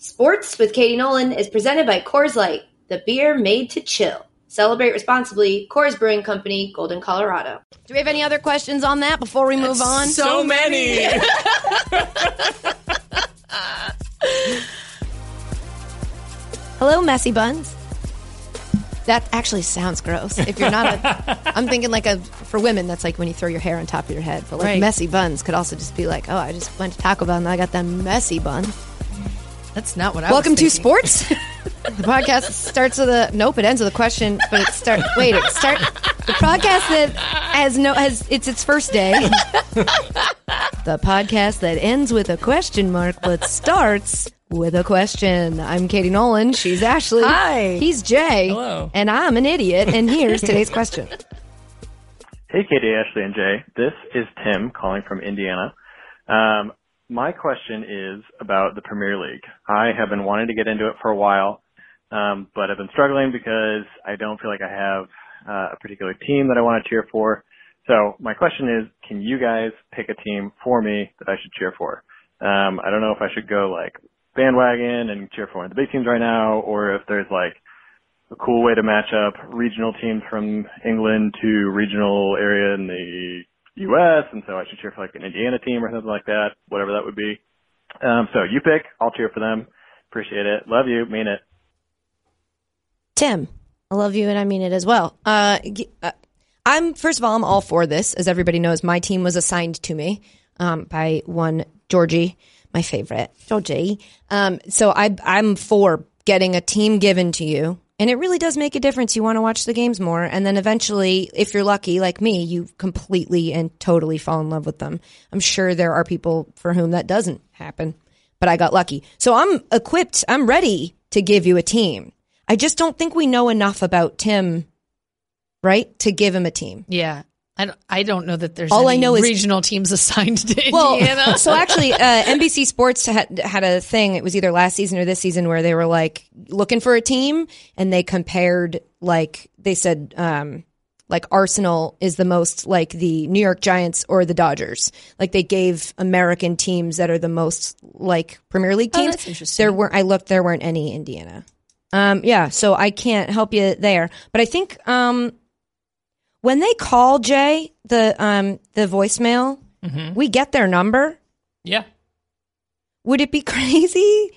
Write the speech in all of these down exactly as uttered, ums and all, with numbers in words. Sports with Katie Nolan is presented by Coors Light, the beer made to chill. Celebrate responsibly. Coors Brewing Company, Golden, Colorado. Do we have any other questions on that before we move on? So, so many. many. Hello, messy buns. That actually sounds gross. If you're not a, I'm thinking like a, for women, that's like when you throw your hair on top of your head. But like right. messy buns could also just be like, oh, I just went to Taco Bell and I got that messy bun. That's not what I Welcome was thinking. Welcome to sports. The podcast starts with a, nope, it ends with a question, but it starts, wait, it starts, the podcast that has no, has, it's its first day. The podcast that ends with a question mark, but starts with a question. I'm Katie Nolan. She's Ashley. Hi. He's Jay. Hello. And I'm an idiot. And here's today's question. Hey, Katie, Ashley, and Jay. This is Tim calling from Indiana. Um, my question is about the Premier League. I have been wanting to get into it for a while, um, but I've been struggling because I don't feel like I have uh, a particular team that I want to cheer for. So my question is, can you guys pick a team for me that I should cheer for? Um, I don't know if I should go like bandwagon and cheer for one of the big teams right now, or if there's like a cool way to match up regional teams from England to regional area in the U S, and so I should cheer for like an Indiana team or something like that, whatever that would be. Um, so you pick, I'll cheer for them. Appreciate it. Love you. Mean it. Tim, I love you and I mean it as well. Uh, I'm, first of all, I'm all for this. As everybody knows, my team was assigned to me um, by one Georgie. My favorite, Georgie. Um, so I, I'm for getting a team given to you. And it really does make a difference. You want to watch the games more. And then eventually, if you're lucky, like me, you completely and totally fall in love with them. I'm sure there are people for whom that doesn't happen. But I got lucky. So I'm equipped. I'm ready to give you a team. I just don't think we know enough about Tim, right, to give him a team. Yeah. I don't, I don't know that there's All any I know regional is, teams assigned to Indiana. Well, so actually, uh, N B C Sports had, had a thing. It was either last season or this season where they were like looking for a team, and they compared, like they said, um, like Arsenal is the most like the New York Giants or the Dodgers. Like they gave American teams that are the most like Premier League teams. Oh, that's interesting. There were I looked, there weren't any Indiana. Um, yeah, so I can't help you there, but I think. Um, When they call Jay, the um the voicemail, mm-hmm. we get their number. Yeah. Would it be crazy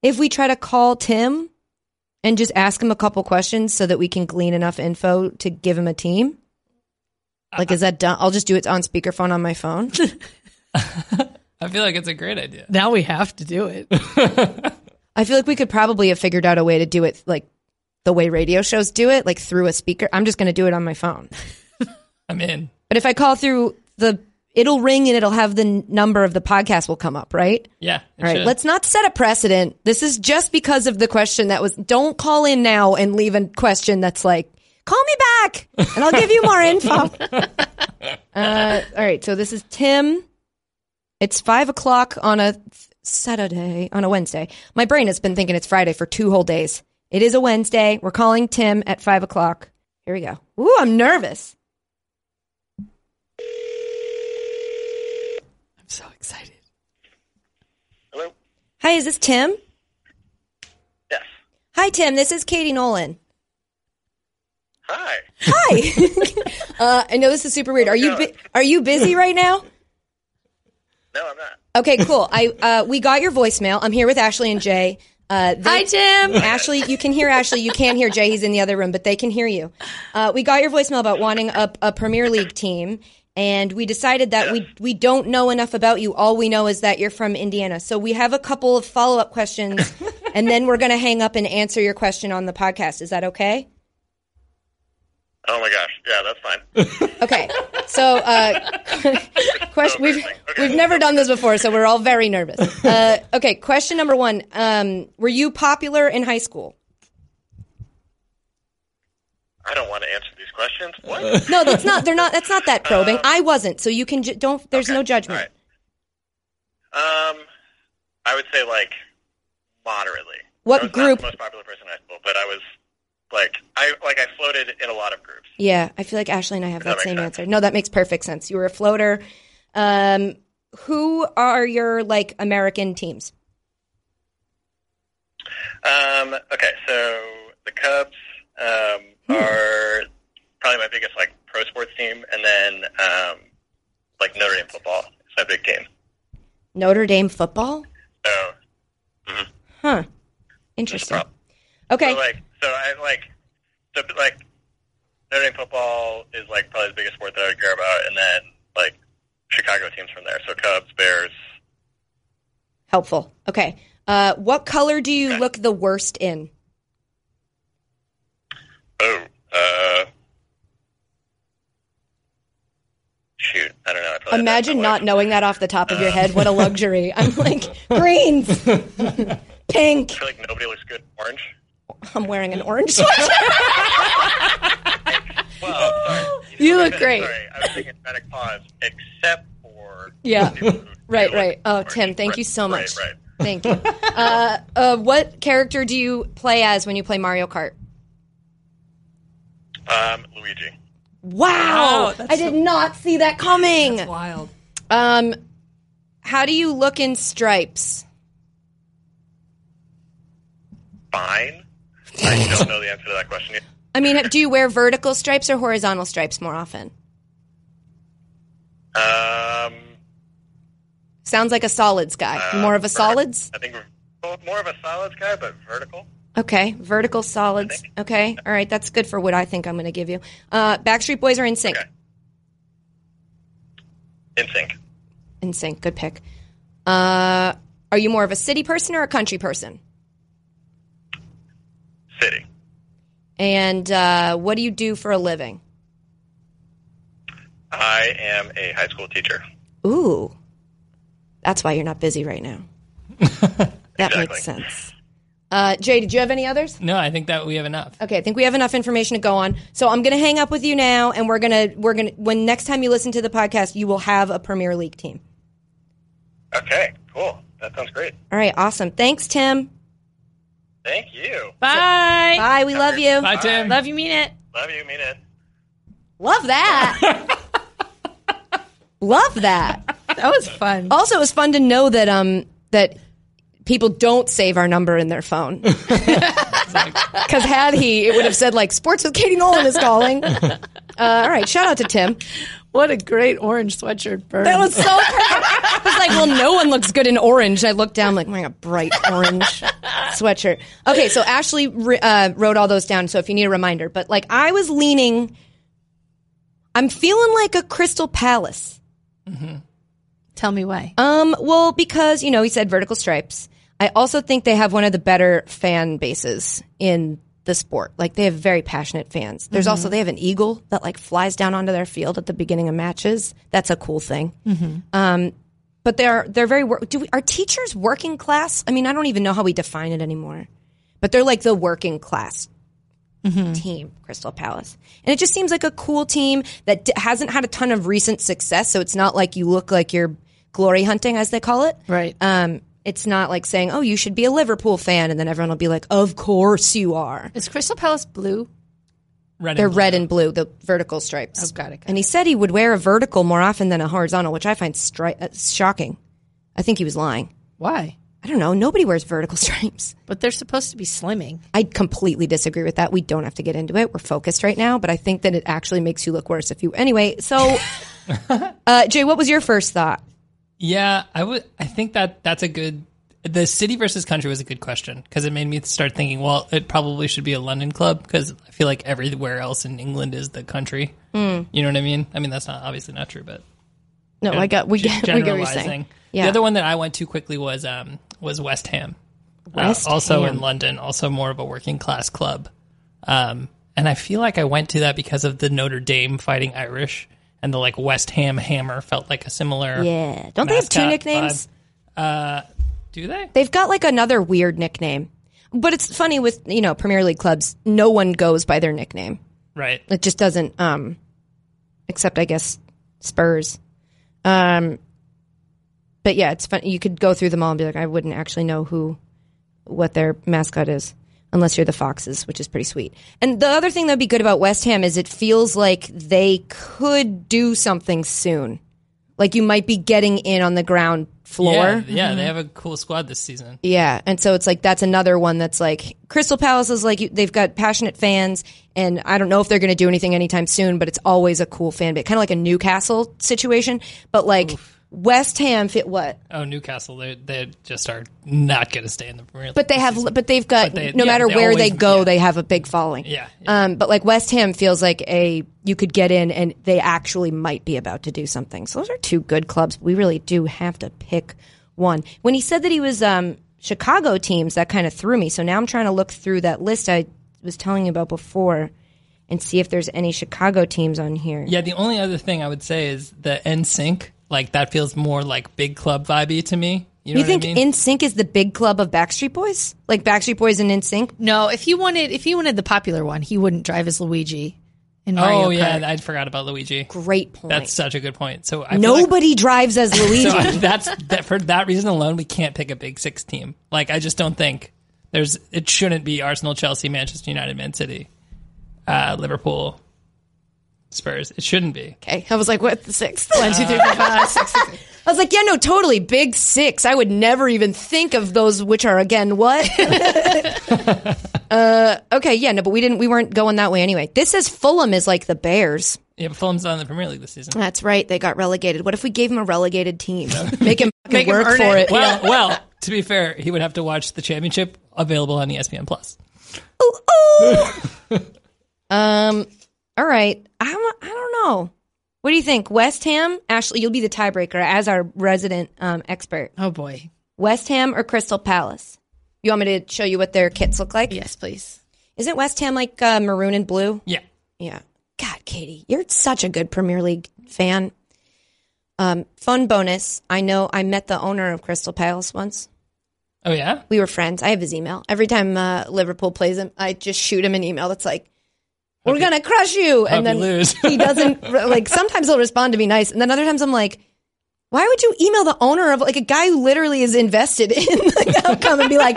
if we try to call Tim and just ask him a couple questions so that we can glean enough info to give him a team? Like, uh, is that done? I'll just do it on speakerphone on my phone. I feel like it's a great idea. Now we have to do it. I feel like we could probably have figured out a way to do it, like, the way radio shows do it, like through a speaker. I'm just going to do it on my phone. I'm in. But if I call through the, it'll ring and it'll have the n- number of the podcast will come up, right? Yeah. All right. Should. Let's not set a precedent. This is just because of the question that was, don't call in now and leave a question that's like, call me back and I'll give you more info. uh, all right. So this is Tim. It's five o'clock on a Saturday, on a Wednesday. My brain has been thinking it's Friday for two whole days. It is a Wednesday. We're calling Tim at five o'clock. Here we go. Ooh, I'm nervous. I'm so excited. Hello? Hi, is this Tim? Yes. Hi, Tim. This is Katie Nolan. Hi. Hi. uh, I know this is super weird. Are you bu- are you busy right now? No, I'm not. Okay, cool. I uh, we got your voicemail. I'm here with Ashley and Jay. Uh, they, Hi, Tim. Ashley, you can hear Ashley. You can't hear Jay. He's in the other room, but they can hear you. Uh, we got your voicemail about wanting a, a Premier League team, and we decided that we we don't know enough about you. All we know is that you're from Indiana. So we have a couple of follow-up questions, and then we're going to hang up and answer your question on the podcast. Is that okay? Oh, my gosh. Yeah, that's fine. Okay. So uh, question, we've, we've never done this before, so we're all very nervous. Uh, okay, question number one. Um, were you popular in high school? I don't want to answer these questions. What? No, that's not, they're not, that's not that probing. Um, I wasn't, so you can, ju- don't, there's okay, no judgment. All right. Um, I would say, like, moderately. What I was group? Not the most popular person in high school, but I was... Like I like I floated in a lot of groups. Yeah, I feel like Ashley and I have that, that same sense. Answer. No, that makes perfect sense. You were a floater. Um, who are your like American teams? one that, okay, so the Cubs um, hmm. are probably my biggest, like, pro sports team, and then, um, like, Notre Dame football is my big team. Notre Dame football? Oh. Mm-hmm. Huh. Interesting. Okay. So, like, so I, like, so, like, Notre Dame football is, like, probably the biggest sport that I would care about, and then, like, Chicago teams from there, so Cubs, Bears. Helpful. Okay. Uh, what color do you okay. look the worst in? Oh, uh, shoot, I don't know. I Imagine not knowing that off the top of um, your head. What a luxury. I'm like, greens, pink. I feel like nobody looks good orange. I'm wearing an orange sweater. Well, sorry. You, you look great. Sorry, I was thinking dramatic pause, except for... Yeah, right, right. Oh, Tim, thank right, you so much. Right, right. Thank you. Uh, uh, what character do you play as when you play Mario Kart? Um, Luigi. Wow! wow I did so not see that coming. That's wild. Um, how do you look in stripes? Fine. I don't know the answer to that question yet. I mean, do you wear vertical stripes or horizontal stripes more often? Um, Sounds like a solids guy. Uh, more of a solids? I think we're more of a solids guy, but vertical. Okay, vertical solids. Okay, all right, that's good for what I think I'm going to give you. Uh, Backstreet Boys or N Sync? Okay. N Sync. N Sync, good pick. Uh, are you more of a city person or a country person? City. And uh, what do you do for a living? I am a high school teacher. Ooh. That's why you're not busy right now. That exactly. makes sense. Uh, Jay, did you have any others? No, I think that we have enough. Okay, I think we have enough information to go on. So I'm going to hang up with you now, and we're going to we're going when next time you listen to the podcast, you will have a Premier League team. Okay, cool. That sounds great. All right, awesome. Thanks, Tim. Thank you. Bye. Bye. We love you. Bye, Tim. Love you, mean it. Love you, mean it. Love that. Love that. That was fun. Also, it was fun to know that um that people don't save our number in their phone. Because had he, it would have said, like, Sports with Katie Nolan is calling. Uh, all right. Shout out to Tim. What a great orange sweatshirt burn. That was so perfect. I was like, well, no one looks good in orange. I looked down like, I'm wearing a bright orange sweatshirt. Okay, so Ashley uh, wrote all those down, so if you need a reminder. But, like, I was leaning, I'm feeling like a Crystal Palace. Mm-hmm. Tell me why. Um, well, because, you know, he said vertical stripes. I also think they have one of the better fan bases in the sport. Like, they have very passionate fans. There's mm-hmm. also, they have an eagle that, like, flies down onto their field at the beginning of matches. That's a cool thing. Mm-hmm. Um, but they're they're very wor- do we, are teachers working class? I mean, I don't even know how we define it anymore. But they're like the working class mm-hmm. team, Crystal Palace, and it just seems like a cool team that d- hasn't had a ton of recent success. So it's not like you look like you're glory hunting, as they call it, right? Um, it's not like saying, oh, you should be a Liverpool fan. And then everyone will be like, of course you are. Is Crystal Palace blue? Red They're and blue. red and blue, the vertical stripes. Oh, got it. Got and he it. said he would wear a vertical more often than a horizontal, which I find stri- uh, shocking. I think he was lying. Why? I don't know. Nobody wears vertical stripes. But they're supposed to be slimming. I completely disagree with that. We don't have to get into it. We're focused right now. But I think that it actually makes you look worse if you... Anyway, so... uh, Jay, what was your first thought? Yeah, I would. I think that that's a good... The city versus country was a good question because it made me start thinking, well, it probably should be a London club because I feel like everywhere else in England is the country. Mm. You know what I mean? I mean, that's not obviously not true, but... No, I got... We get, we get what you're saying. Yeah. The other one that I went to quickly was um, was West Ham. West uh, also Ham. In London, also more of a working class club. Um, and I feel like I went to that because of the Notre Dame Fighting Irish and the like West Ham Hammer felt like a similar Yeah. Don't they have two nicknames? Uh, do they? They've got like another weird nickname. But it's funny with, you know, Premier League clubs, no one goes by their nickname. Right. It just doesn't, um, except I guess Spurs. Um, But yeah, it's fun. You could go through them all and be like, I wouldn't actually know who, what their mascot is, unless you're the Foxes, which is pretty sweet. And the other thing that would be good about West Ham is it feels like they could do something soon. Like, you might be getting in on the ground floor. Yeah, yeah mm-hmm. they have a cool squad this season. Yeah, and so it's like that's another one that's like Crystal Palace is like they've got passionate fans, and I don't know if they're going to do anything anytime soon, but it's always a cool fan base. Kind of like a Newcastle situation, but like Oof. West Ham fit what? Oh, Newcastle, they they just are not going to stay in the Premier League. But they have season. but they've got but they, no yeah, matter they where always, they go, yeah. they have a big following. Yeah, yeah. Um but like West Ham feels like a you could get in and they actually might be about to do something. So those are two good clubs. We really do have to pick one. When he said that he was um, Chicago teams, that kind of threw me. So now I'm trying to look through that list I was telling you about before and see if there's any Chicago teams on here. Yeah, the only other thing I would say is the N sync. Like, that feels more like big club vibey to me. You, know you think I mean? N sync is the big club of Backstreet Boys? Like Backstreet Boys and N sync? No, if he wanted if he wanted the popular one, he wouldn't drive as Luigi. In Mario oh, Kart. Yeah, I forgot about Luigi. Great point. That's such a good point. So I Nobody like, drives as Luigi. So that's that, for that reason alone, we can't pick a Big Six team. Like, I just don't think there's... It shouldn't be Arsenal, Chelsea, Manchester United, Man City, uh, Liverpool, Spurs. It shouldn't be. Okay. I was like, what? The sixth? One, two, three, four, five, six, six, six. I was like, yeah, no, totally. Big Six. I would never even think of those, which are, again, what? uh, okay, yeah, no, but we didn't. We weren't going that way anyway. This says Fulham is like the Bears. Yeah, but Fulham's not in the Premier League this season. That's right. They got relegated. What if we gave him a relegated team? Make him Make work him for it. it. Well, well, to be fair, he would have to watch the championship available on E S P N plus. Plus. Ooh, ooh. um, all right. I'm, I don't know. What do you think? West Ham? Ashley, you'll be the tiebreaker as our resident um, expert. Oh, boy. West Ham or Crystal Palace? You want me to show you what their kits look like? Yes, please. Isn't West Ham like uh, maroon and blue? Yeah. Yeah. God, Katie, you're such a good Premier League fan. Um, fun bonus. I know I met the owner of Crystal Palace once. Oh, yeah? We were friends. I have his email. Every time uh, Liverpool plays him, I just shoot him an email that's like, We're okay. gonna crush you, and Hope then he doesn't like. Sometimes he'll respond to me nice, and then other times I'm like, "Why would you email the owner of like a guy who literally is invested in the outcome and be like,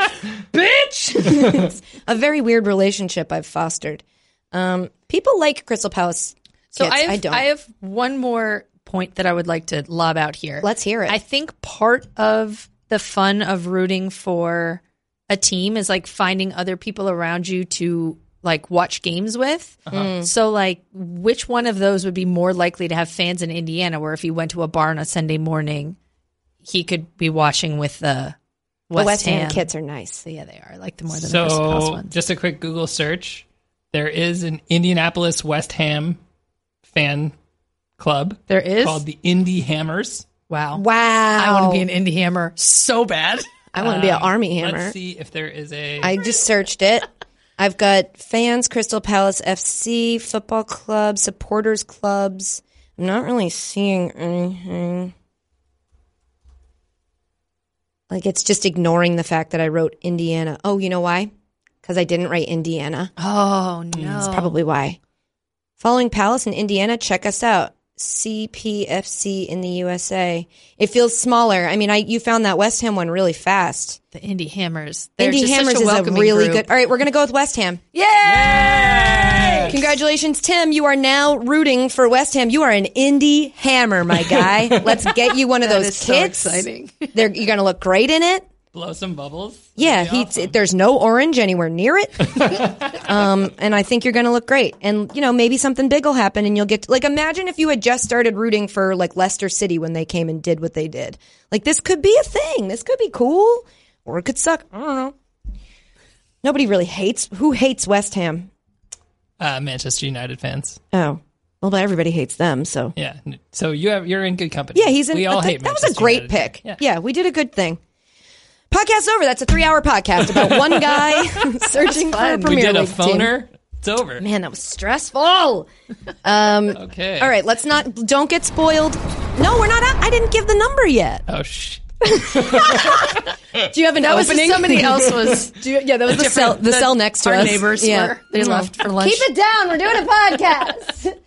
bitch?" It's a very weird relationship I've fostered. Um, people like Crystal Palace. So I, have, I don't. I have one more point that I would like to lob out here. Let's hear it. I think part of the fun of rooting for a team is like finding other people around you to. Like watch games with. Uh-huh. So like which one of those would be more likely to have fans in Indiana where if he went to a bar on a Sunday morning, he could be watching with the West, the West Ham. Ham kids are nice. So yeah, they are. I like them more than so, the Crystal Palace ones. Just a quick Google search. There is an Indianapolis West Ham fan club. There is? Called the Indy Hammers. Wow. Wow. I want to be an Indy Hammer so bad. I want to um, be an Army Hammer. Let's see if there is a... I just searched it. I've got fans, Crystal Palace F C, football clubs, supporters clubs. I'm not really seeing anything. Like, it's just ignoring the fact that I wrote Indiana. Oh, you know why? Because I didn't write Indiana. Oh, no. That's probably why. Following Palace in Indiana, check us out. C P F C in the U S A. It feels smaller. I mean, I you found that West Ham one really fast. The Indy Hammers. They're Indy just Hammers such a welcoming is a really group. Good. All right, we're going to go with West Ham. Yay! Yes! Congratulations, Tim. You are now rooting for West Ham. You are an Indy Hammer, my guy. Let's get you one of those is kits. So exciting. They're, you're going to look great in it. Blow some bubbles. Yeah, he, awesome. There's no orange anywhere near it. um, and I think you're going to look great. And, you know, maybe something big will happen and you'll get... To, like, imagine if you had just started rooting for, like, Leicester City when they came and did what they did. Like, this could be a thing. This could be cool. Or it could suck. I don't know. Nobody really hates... Who hates West Ham? Uh, Manchester United fans. Oh. Well, but everybody hates them, so... Yeah. So you have, you're in good company. Yeah, he's in... We all th- hate that Manchester That was a great United. Pick. Yeah. yeah, we did a good thing. Podcast's over. That's a three-hour podcast about one guy searching for a Premier League team. We did a phoner. It's over. Man, that was stressful. Um, okay. All right, let's not... Don't get spoiled. No, we're not... I didn't give the number yet. Oh, shit. Do you have an that opening? Was somebody else was... Do you, yeah, that was the cell, the cell next to our us. Our neighbors yeah, were... They left for lunch. Keep it down. We're doing a podcast.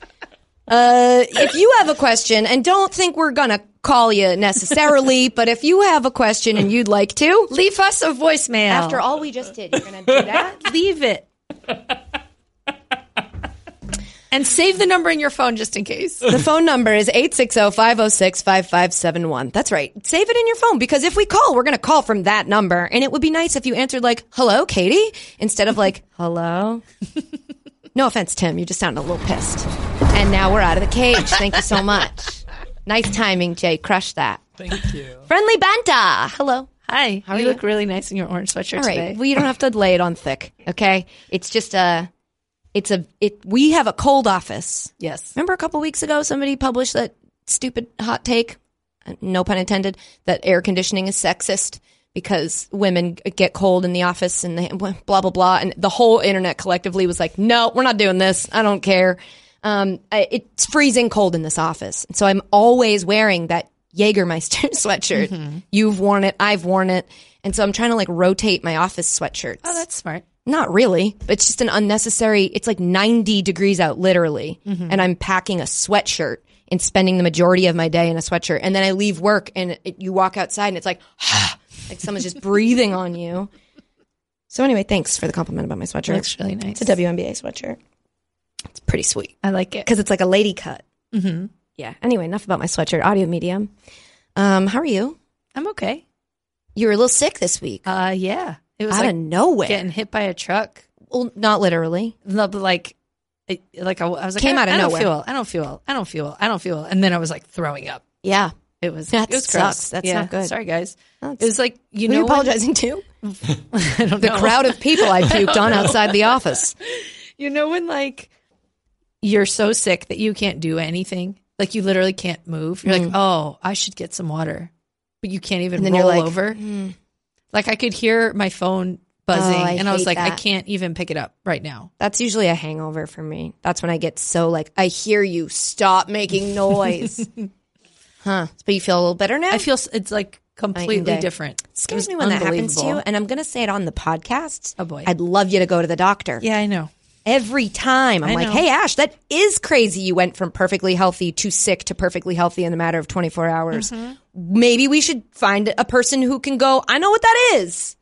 Uh, if you have a question, and don't think we're going to call you necessarily, but if you have a question and you'd like to, leave us a voicemail. After all we just did, you're going to do that? Leave it. And save the number in your phone just in case. The phone number is eight six zero, five zero six, five five seven one. That's right. Save it in your phone, because if we call, we're going to call from that number. And it would be nice if you answered like, hello, Katie, instead of like, hello. No offense, Tim. You just sound a little pissed. And now we're out of the cage. Thank you so much. Nice timing, Jay. Crush that. Thank you. Friendly Banta. Hello. Hi. How are you? You look really nice in your orange sweatshirt today. All right. Today. Well, you don't have to lay it on thick, okay? It's just a... It's a it. We have a cold office. Yes. Remember a couple weeks ago, somebody published that stupid hot take, no pun intended, that air conditioning is sexist because women get cold in the office and they, blah blah blah. And the whole internet collectively was like, "No, we're not doing this. I don't care. Um, I, it's freezing cold in this office." And so I'm always wearing that Jägermeister sweatshirt. Mm-hmm. You've worn it. I've worn it. And so I'm trying to like rotate my office sweatshirts. Oh, that's smart. Not really. But it's just an unnecessary, it's like ninety degrees out, literally. Mm-hmm. And I'm packing a sweatshirt and spending the majority of my day in a sweatshirt. And then I leave work and it, you walk outside and it's like, like someone's just breathing on you. So anyway, thanks for the compliment about my sweatshirt. Looks really nice. It's a W N B A sweatshirt. It's pretty sweet. I like it. Because it's like a lady cut. Mm-hmm. Yeah. Anyway, enough about my sweatshirt. Audio medium. Um, how are you? I'm okay. You were a little sick this week. Uh, yeah. It was out like of nowhere, getting hit by a truck. Well, not literally. No, but like, it, like I, I was like, came I, out of I nowhere. Don't feel, I don't feel. I don't feel. I don't feel. And then I was like throwing up. Yeah, it was. That it was sucks. Gross. That's yeah. not good. Sorry, guys. That's, it was like you know, you apologizing when, too. I don't know. The crowd of people I puked I on know. Outside the office. You know when like you're so sick that you can't do anything, like you literally can't move. You're mm. like, oh, I should get some water, but you can't even and then roll you're like, over. Mm. Like, I could hear my phone buzzing, oh, I and I was like, that. I can't even pick it up right now. That's usually a hangover for me. That's when I get so, like, I hear you. Stop making noise. Huh. But you feel a little better now? I feel it's, like, completely different. It scares me when that happens to you, and I'm going to say it on the podcast. Oh, boy. I'd love you to go to the doctor. Yeah, I know. Every time. I'm I like, know. Hey, Ash, that is crazy. You went from perfectly healthy to sick to perfectly healthy in a matter of twenty-four hours. Mm-hmm. Maybe we should find a person who can go, I know what that is.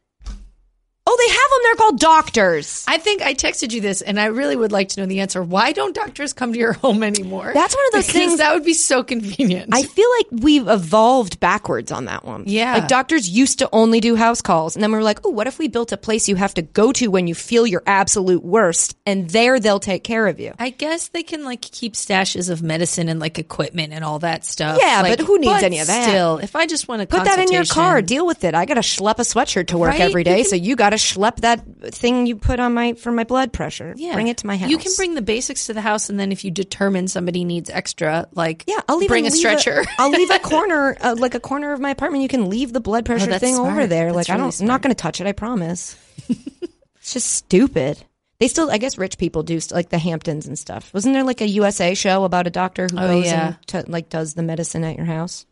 Oh, they have them. They're called doctors. I think I texted you this, and I really would like to know the answer. Why don't doctors come to your home anymore? That's one of those because things. That would be so convenient. I feel like we've evolved backwards on that one. Yeah. Like doctors used to only do house calls. And then we were like, oh, what if we built a place you have to go to when you feel your absolute worst? And there they'll take care of you. I guess they can like keep stashes of medicine and like equipment and all that stuff. Yeah, like, but who needs but any of that? Still, if I just want to put that in your car, deal with it. I got to schlep a sweatshirt to work right? every day. You can- so you got to. Schlep that thing you put on my for my blood pressure. Yeah. Bring it to my house. You can bring the basics to the house, and then if you determine somebody needs extra, like yeah, I'll leave bring a, a stretcher. A, I'll leave a corner, uh, like a corner of my apartment. You can leave the blood pressure oh, thing smart. Over there. That's like really I don't, smart. I'm not going to touch it. I promise. It's just stupid. They still, I guess, rich people do like the Hamptons and stuff. Wasn't there like a U S A show about a doctor who oh, goes yeah. and t- like does the medicine at your house?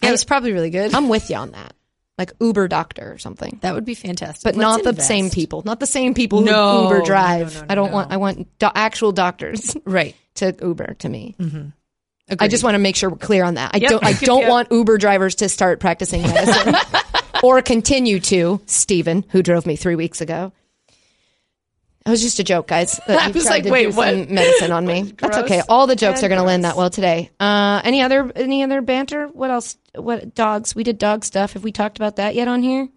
Yeah, I, it was probably really good. I'm with you on that. Like Uber doctor or something. That would be fantastic. But Let's not invest. The same people. Not the same people no, who Uber drive. No, no, no, I don't no. want, I want do- actual doctors right. to Uber to me. Mm-hmm. I just want to make sure we're clear on that. I yep. don't, I don't yep. want Uber drivers to start practicing medicine or continue to. Steven, who drove me three weeks ago. It was just a joke, guys. I was like, wait, what? Medicine on me. That's okay. All the jokes are going to land that well today. Uh, any other any other banter? What else? What dogs? We did dog stuff. Have we talked about that yet on here?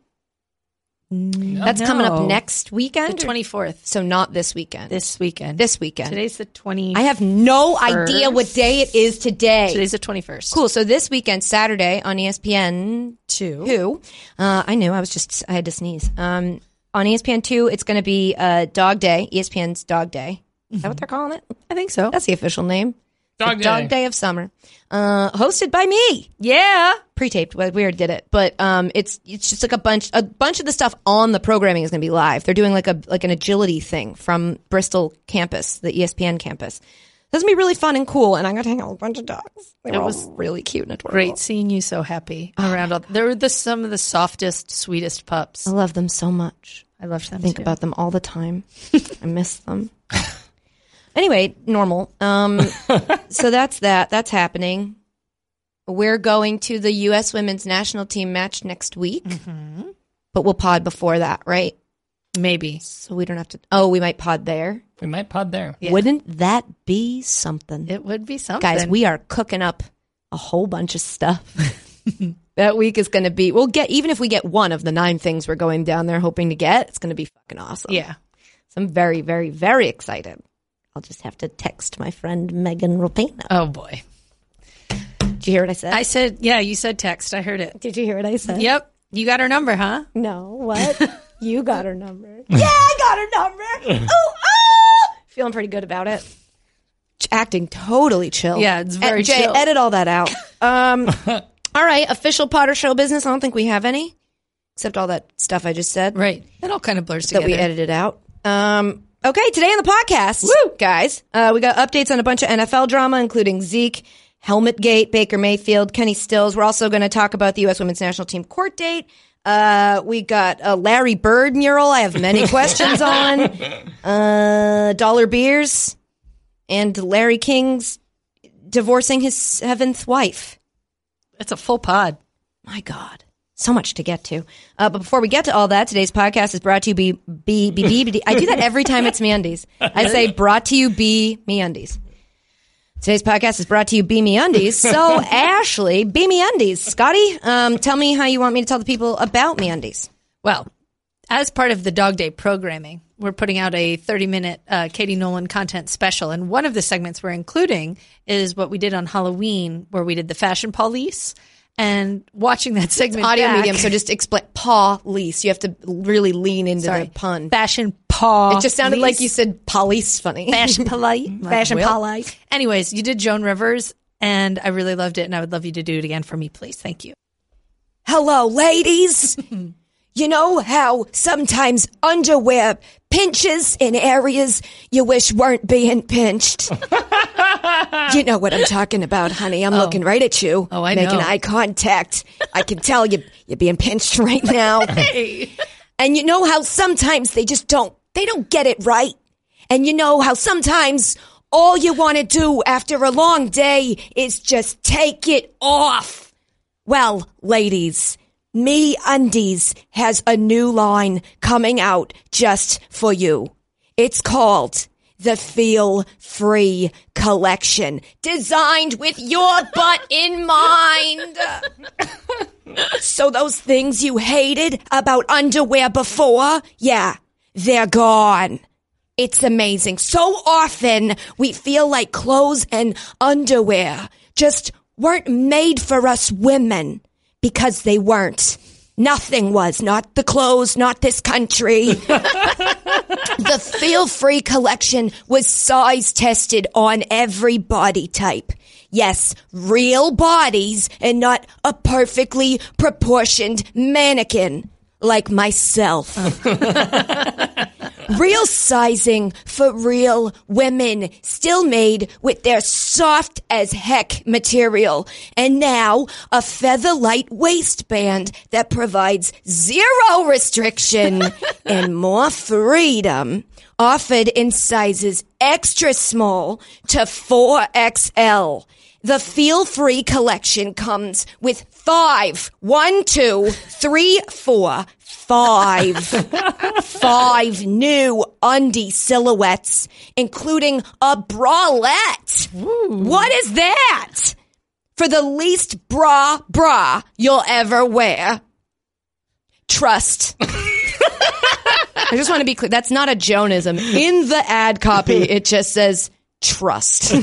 No. That's coming up next weekend? The twenty-fourth. So not this weekend. This weekend. This weekend. Today's the twenty-first. I have no idea what day it is today. Today's the twenty-first. Cool. So this weekend, Saturday on E S P N two. Who? Uh, I knew. I was just, I had to sneeze. Um. On E S P N two, it's going to be uh, Dog Day, E S P N's Dog Day. Is mm-hmm. that what they're calling it? I think so. That's the official name. Dog Day. Dog Day of Summer. Uh, hosted by me. Yeah. Pre-taped. We already did it. But um, it's it's just like a bunch a bunch of the stuff on the programming is going to be live. They're doing like a like an agility thing from Bristol campus, the E S P N campus. That's going to be really fun and cool, and I'm going to hang out with a bunch of dogs. They were all really cute and adorable. Great seeing you so happy oh around all. They were the, some of the softest, sweetest pups. I love them so much. I love them, I think too. About them all the time. I miss them. Anyway, normal. Um, so that's that. That's happening. We're going to the U S Women's National Team match next week, mm-hmm. but we'll pod before that, right? Maybe. So we don't have to. Oh, we might pod there. We might pod there. Yeah. Wouldn't that be something? It would be something. Guys, we are cooking up a whole bunch of stuff. That week is going to be, we'll get, even if we get one of the nine things we're going down there hoping to get, it's going to be fucking awesome. Yeah. So I'm very, very, very excited. I'll just have to text my friend Megan Rapinoe. Oh, boy. Did you hear what I said? I said, yeah, you said text. I heard it. Did you hear what I said? Yep. You got her number, huh? No. What? You got her number. Yeah, I got her number. Oh, oh. Feeling pretty good about it. Acting totally chill. Yeah, it's very Jay, chill. Jay, edit all that out. Um, all right, official Potter Show business. I don't think we have any, except all that stuff I just said. Right. It all kind of blurs together. That we edited out. Um, okay, today on the podcast, woo, guys, uh, we got updates on a bunch of N F L drama, including Zeke, Helmetgate, Baker Mayfield, Kenny Stills. We're also going to talk about the U S Women's National Team court date. Uh, we got a Larry Bird mural I have many questions on. Uh, dollar beers and Larry King's divorcing his seventh wife. It's a full pod. My God. So much to get to. Uh, but before we get to all that, today's podcast is brought to you be, be, be, be, be I do that every time it's MeUndies. I say brought to you be MeUndies. Today's podcast is brought to you, Be Me Undies. So, Ashley, Be Me Undies. Scotty, um, tell me how you want me to tell the people about Me Undies. Well, as part of the Dog Day programming, we're putting out a thirty-minute uh, Katie Nolan content special. And one of the segments we're including is what we did on Halloween, where we did the Fashion Police. And watching that segment it's audio back, medium, so just explain. Police. You have to really lean into Sorry. the pun. Fashion Paw. It just sounded police. like you said police funny. Fashion police. Fashion police. Anyways, you did Joan Rivers, and I really loved it, and I would love you to do it again for me, please. Thank you. Hello, ladies. You know how sometimes underwear pinches in areas you wish weren't being pinched? You know what I'm talking about, honey. I'm oh. looking right at you. Oh, I making know. Making eye contact. I can tell you, you're being pinched right now. Hey. And you know how sometimes they just don't. They don't get it right. And you know how sometimes all you want to do after a long day is just take it off. Well, ladies, Me Undies has a new line coming out just for you. It's called the Feel Free Collection, designed with your butt in mind. So those things you hated about underwear before, yeah. They're gone. It's amazing. So often we feel like clothes and underwear just weren't made for us women because they weren't. Nothing was. Not the clothes, not this country. The Feel Free collection was size tested on every body type. Yes, real bodies and not a perfectly proportioned mannequin. Like myself. Real sizing for real women, still made with their soft as heck material. And now a feather light waistband that provides zero restriction and more freedom. Offered in sizes extra small to four X L. The Feel Free collection comes with five, one, two, three, four, five, five new undie silhouettes, including a bralette. Ooh. What is that? For the least bra bra you'll ever wear. Trust. I just want to be clear. That's not a Joanism. In the ad copy, it just says trust.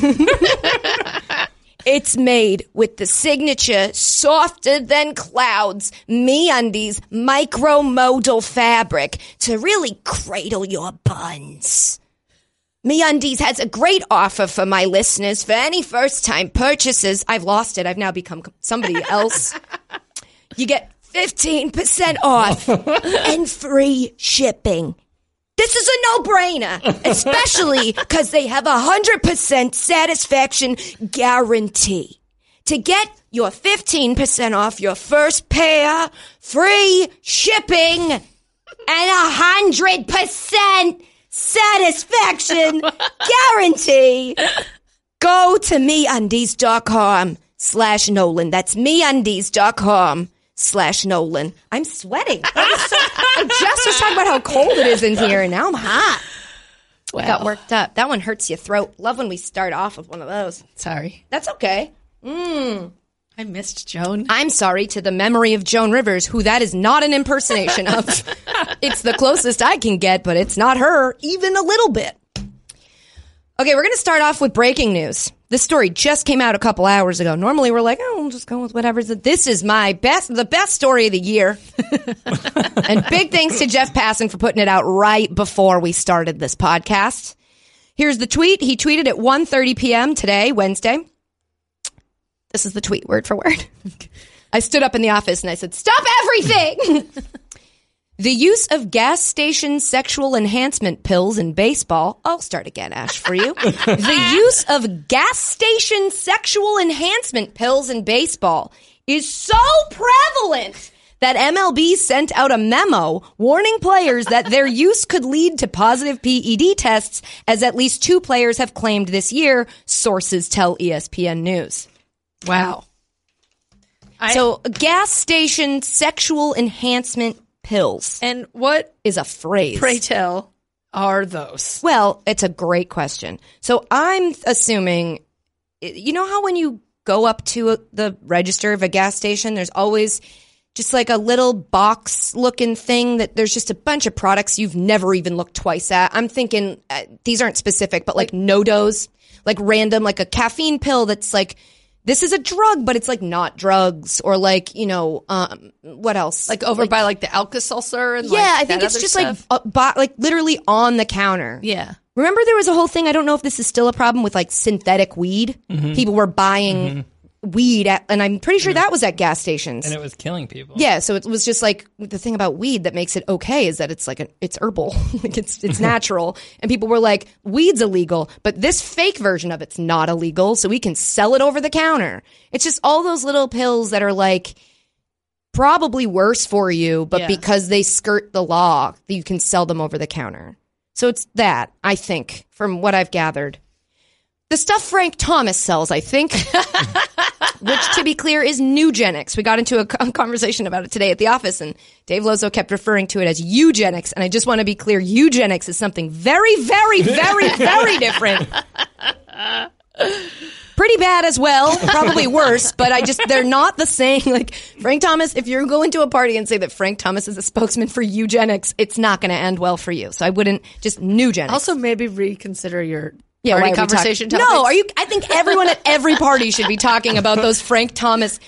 It's made with the signature softer than clouds MeUndies micro modal fabric to really cradle your buns. MeUndies has a great offer for my listeners. For any first time purchases, I've lost it. I've now become somebody else. You get fifteen percent off and free shipping. This is a no-brainer, especially because they have a one hundred percent satisfaction guarantee. To get your fifteen percent off your first pair, free shipping, and one hundred percent satisfaction guarantee, go to MeUndies dot com slash Nolan. That's MeUndies dot com slash Nolan. I'm sweating. I'm so, I just was talking about how cold it is in here, and now I'm hot. Well. Got worked up. That one hurts your throat. Love when we start off with one of those. Sorry. That's okay. Mm. I missed Joan. I'm sorry to the memory of Joan Rivers, who that is not an impersonation of. It's the closest I can get, but it's not her, even a little bit. Okay, we're going to start off with breaking news. This story just came out a couple hours ago. Normally we're like, oh, we'll just go with whatever's. This is my best, the best story of the year. And big thanks to Jeff Passan for putting it out right before we started this podcast. Here's the tweet. He tweeted at one thirty p.m. today, Wednesday. This is the tweet, word for word. I stood up in the office and I said, stop everything! The use of gas station sexual enhancement pills in baseball. I'll start again, Ash, for you. The use of gas station sexual enhancement pills in baseball is so prevalent that M L B sent out a memo warning players that their use could lead to positive P E D tests, as at least two players have claimed this year, sources tell E S P N News. Wow. I, so, gas station sexual enhancement pills. And what is a phrase? Pray tell, are those? Well, it's a great question. So, I'm assuming, you know how when you go up to a, the register of a gas station, there's always just like a little box looking thing that there's just a bunch of products you've never even looked twice at. I'm thinking uh, these aren't specific, but like, like no-dos, like random, like a caffeine pill that's like, this is a drug, but it's like not drugs, or like, you know, um, what else? Like over like, by like the Alka-Seltzer and yeah, like I think that it's just stuff. like uh, bo- like literally on the counter. Yeah. Remember there was a whole thing, I don't know if this is still a problem, with like synthetic weed. Mm-hmm. People were buying mm-hmm. weed at, and I'm pretty sure mm-hmm. that was at gas stations. And it was killing people. Yeah, so it was just like the thing about weed that makes it okay is that it's like a, it's herbal. Like it's it's natural. And people were like, weed's illegal, but this fake version of it's not illegal, so we can sell it over the counter. It's just all those little pills that are like probably worse for you, but yeah. because they skirt the law, you can sell them over the counter. So it's that, I think, from what I've gathered. The stuff Frank Thomas sells, I think, which, to be clear, is nugenics. We got into a conversation about it today at the office, and Dave Lozo kept referring to it as eugenics. And I just want to be clear, eugenics is something very, very, very, very different. Pretty bad as well, probably worse, but I just, they're not the same. Like, Frank Thomas, if you're going to a party and say that Frank Thomas is a spokesman for eugenics, it's not going to end well for you. So I wouldn't, just nugenics. Also, maybe reconsider your... Yeah, why conversation talk- No, are you? I think everyone at every party should be talking about those Frank Thomas.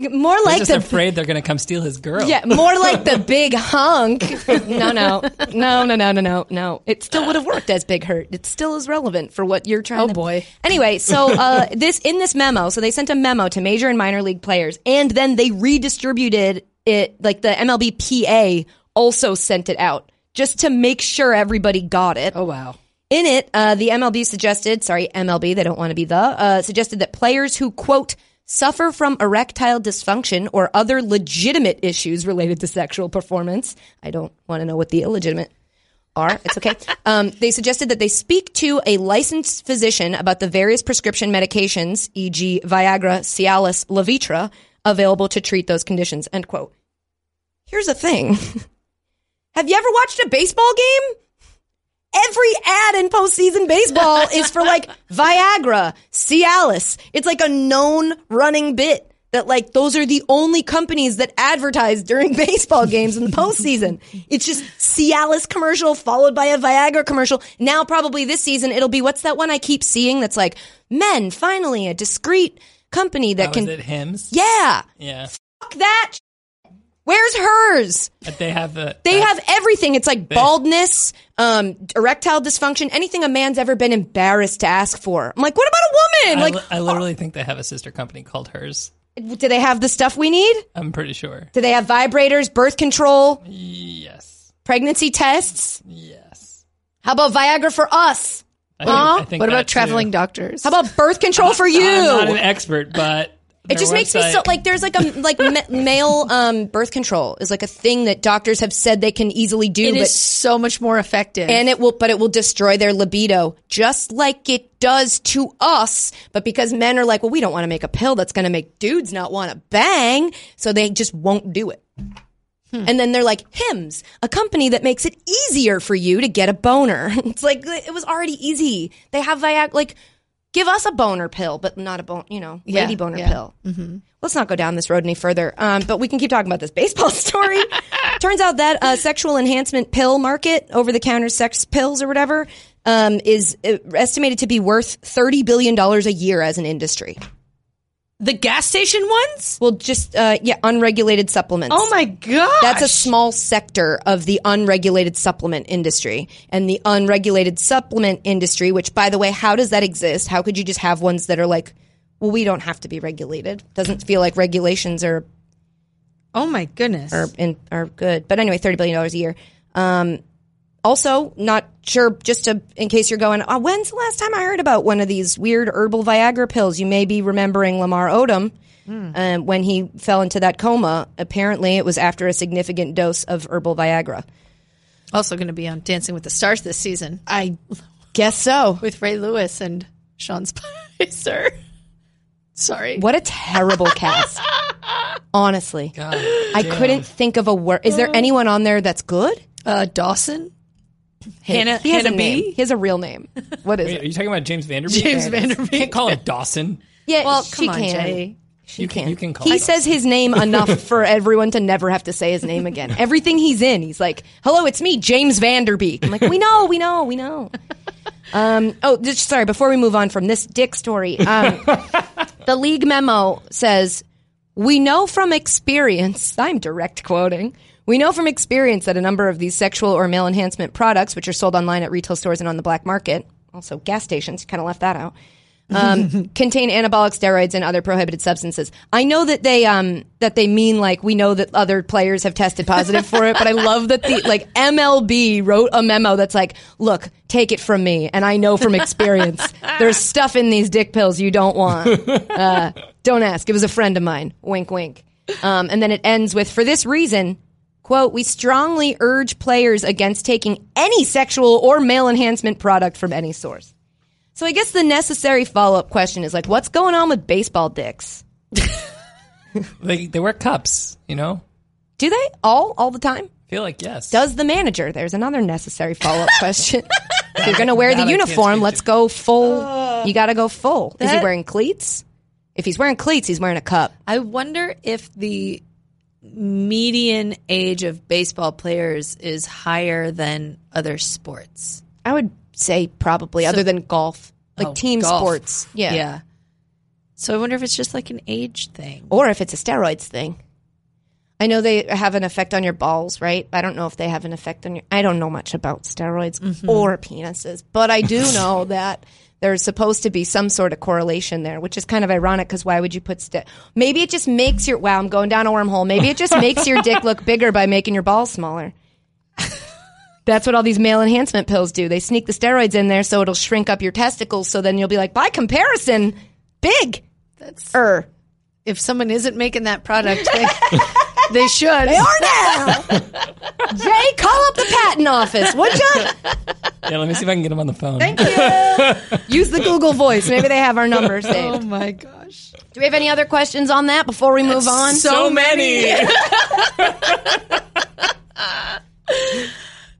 More like just the afraid they're going to come steal his girl. Yeah, more like the big hunk. No, no, no, no, no, no, no, no. It still would have worked as big hurt. It still is relevant for what you're trying. Oh to... boy. Anyway, so uh, this in this memo, so they sent a memo to major and minor league players, and then they redistributed it. Like the M L B P A also sent it out just to make sure everybody got it. Oh wow. In it, uh, the M L B suggested, sorry, M L B, they don't want to be the, uh, suggested that players who, quote, suffer from erectile dysfunction or other legitimate issues related to sexual performance. I don't want to know what the illegitimate are. It's okay. um, they suggested that they speak to a licensed physician about the various prescription medications, for example. Viagra, Cialis, Levitra, available to treat those conditions, end quote. Here's the thing. Have you ever watched a baseball game? Every ad in postseason baseball is for, like, Viagra, Cialis. It's, like, a known running bit that, like, those are the only companies that advertise during baseball games in the postseason. It's just Cialis commercial followed by a Viagra commercial. Now, probably this season, it'll be, what's that one I keep seeing that's, like, men, finally, a discreet company that oh, can... Is it Hims? Yeah. Yeah. Fuck that. Where's hers? But they have the. They have everything. It's like baldness, um, erectile dysfunction, anything a man's ever been embarrassed to ask for. I'm like, what about a woman? I, like, I literally oh. think they have a sister company called Hers. Do they have the stuff we need? I'm pretty sure. Do they have vibrators, birth control? Yes. Pregnancy tests? Yes. How about Viagra for us? I think, huh? I think what about traveling too. doctors? How about birth control for you? I'm not an expert, but. It just website. makes me so like there's like a like ma- male um, birth control is like a thing that doctors have said they can easily do. It but, is so much more effective, and it will, but it will destroy their libido just like it does to us. But because men are like, well, we don't want to make a pill that's going to make dudes not want to bang, so they just won't do it. Hmm. And then they're like, Hims, a company that makes it easier for you to get a boner. It's like it was already easy. They have Viagra, like. Give us a boner pill, but not a bone, you know, yeah, lady boner yeah. pill. Mm-hmm. Let's not go down this road any further. Um, but we can keep talking about this baseball story. Turns out that uh, sexual enhancement pill market, over-the-counter sex pills or whatever, um, is estimated to be worth thirty billion dollars a year as an industry. The gas station ones? Well, just, uh, yeah, unregulated supplements. Oh, my gosh. That's a small sector of the unregulated supplement industry. And the unregulated supplement industry, which, by the way, how does that exist? How could you just have ones that are like, well, we don't have to be regulated? Doesn't feel like regulations are... Oh, my goodness. Are, in, are good. But anyway, thirty billion dollars a year. Um, also, not sure, just to, in case you're going, oh, when's the last time I heard about one of these weird herbal Viagra pills? You may be remembering Lamar Odom mm. um, when he fell into that coma. Apparently, it was after a significant dose of herbal Viagra. Also going to be on Dancing with the Stars this season. I guess so. With Ray Lewis and Sean Spicer. Sorry. What a terrible cast. Honestly. God, I yeah. couldn't think of a word. Is there anyone on there that's good? Uh, Dawson? Hannah, he has Hannah a name. B? He has a real name. What is Wait, it? Are you talking about James Vanderbeek? James Vanderbeek. Can't call him Dawson. Yeah, well, she come on, can. Jay. She you can. can. You can call he him says Dawson. His name enough for everyone to never have to say his name again. Everything he's in, he's like, hello, it's me, James Vanderbeek. I'm like, we know, we know, we know. Um, oh, just, sorry, before we move on from this dick story, um, the league memo says, we know from experience, I'm direct quoting, we know from experience that a number of these sexual or male enhancement products, which are sold online at retail stores and on the black market, also gas stations, kind of left that out, um, contain anabolic steroids and other prohibited substances. I know that they um, that they mean like we know that other players have tested positive for it, but I love that the like M L B wrote a memo that's like, look, take it from me, and I know from experience there's stuff in these dick pills you don't want. Uh, don't ask. It was a friend of mine. Wink, wink. Um, and then it ends with, for this reason... Quote, we strongly urge players against taking any sexual or male enhancement product from any source. So I guess the necessary follow-up question is, like, what's going on with baseball dicks? they, they wear cups, you know? Do they? All? All the time? I feel like yes. Does the manager? There's another necessary follow-up question. If you're going to wear the uniform, let's to. go full. Uh, you got to go full. That, is he wearing cleats? If he's wearing cleats, he's wearing a cup. I wonder if the... median age of baseball players is higher than other sports. I would say probably, so, other than golf, like oh, team golf. sports. Yeah. yeah. So I wonder if it's just like an age thing. Or if it's a steroids thing. I know they have an effect on your balls, right? I don't know if they have an effect on your... I don't know much about steroids mm-hmm. or penises, but I do know that... There's supposed to be some sort of correlation there, which is kind of ironic because why would you put st- – maybe it just makes your – wow, I'm going down a wormhole. Maybe it just makes your dick look bigger by making your balls smaller. That's what all these male enhancement pills do. They sneak the steroids in there so it'll shrink up your testicles, so then you'll be like, by comparison, big. That's er. If someone isn't making that product, they, they should. They are now. Jay, call up the patent office, would you? Yeah, let me see if I can get them on the phone. Thank you. Use the Google Voice. Maybe they have our number saved. Oh, my gosh. Do we have any other questions on that before we That's move on? So, so many. many.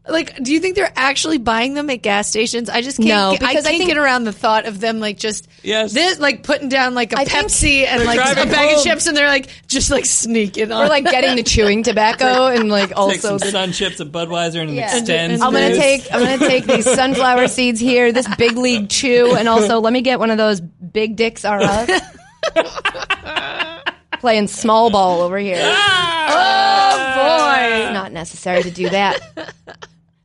Like, do you think they're actually buying them at gas stations? I just can't, no, because I can't I think, get around the thought of them, like, just yes. this, like, putting down, like, a I Pepsi and, like, a bag home. of chips, and they're, like, just, like, sneaking on. Or, like, getting the chewing tobacco and, like, also... Take some the, sun chips, a Budweiser, and yeah. an extend. I'm going to take, I'm going to take these sunflower seeds here, this Big League Chew, and also let me get one of those Big Dicks Are Us. Playing small ball over here. Ah! Oh, boy. It's not necessary to do that.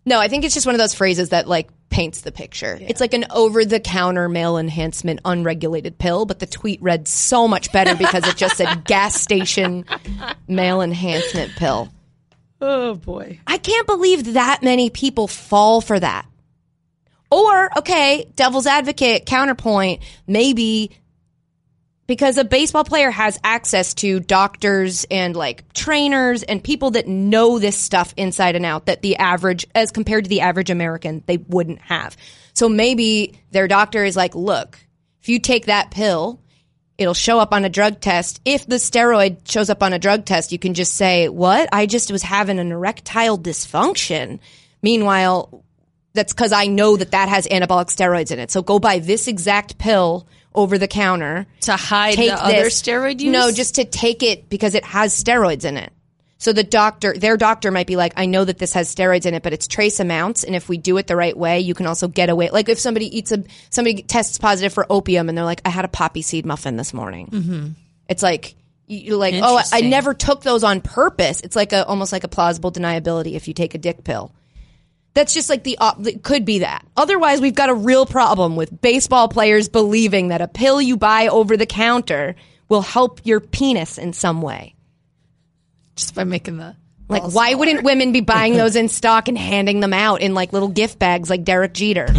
No, I think it's just one of those phrases that, like, paints the picture. Yeah. It's like an over-the-counter male enhancement unregulated pill, but the tweet read so much better because it just said gas station male enhancement pill. Oh, boy. I can't believe that many people fall for that. Or, okay, devil's advocate, counterpoint, maybe Because a baseball player has access to doctors and like trainers and people that know this stuff inside and out that the average, as compared to the average American, they wouldn't have. So maybe their doctor is like, look, if you take that pill, it'll show up on a drug test. If the steroid shows up on a drug test, you can just say, what? I just was having an erectile dysfunction. Meanwhile, that's because I know that that has anabolic steroids in it. So go buy this exact pill over the counter to hide take the this. Other steroid use? No, just to take it because it has steroids in it. So the doctor, their doctor might be like, I know that this has steroids in it, but it's trace amounts, and if we do it the right way, you can also get away. Like if somebody eats a somebody tests positive for opium, and they're like, I had a poppy seed muffin this morning. Mm-hmm. It's like you're like, oh, I never took those on purpose. It's like a almost like a plausible deniability if you take a dick pill. That's just like the op- – could be that. Otherwise, we've got a real problem with baseball players believing that a pill you buy over the counter will help your penis in some way. Just by making the – Like, why smaller. Wouldn't women be buying those in stock and handing them out in like little gift bags like Derek Jeter?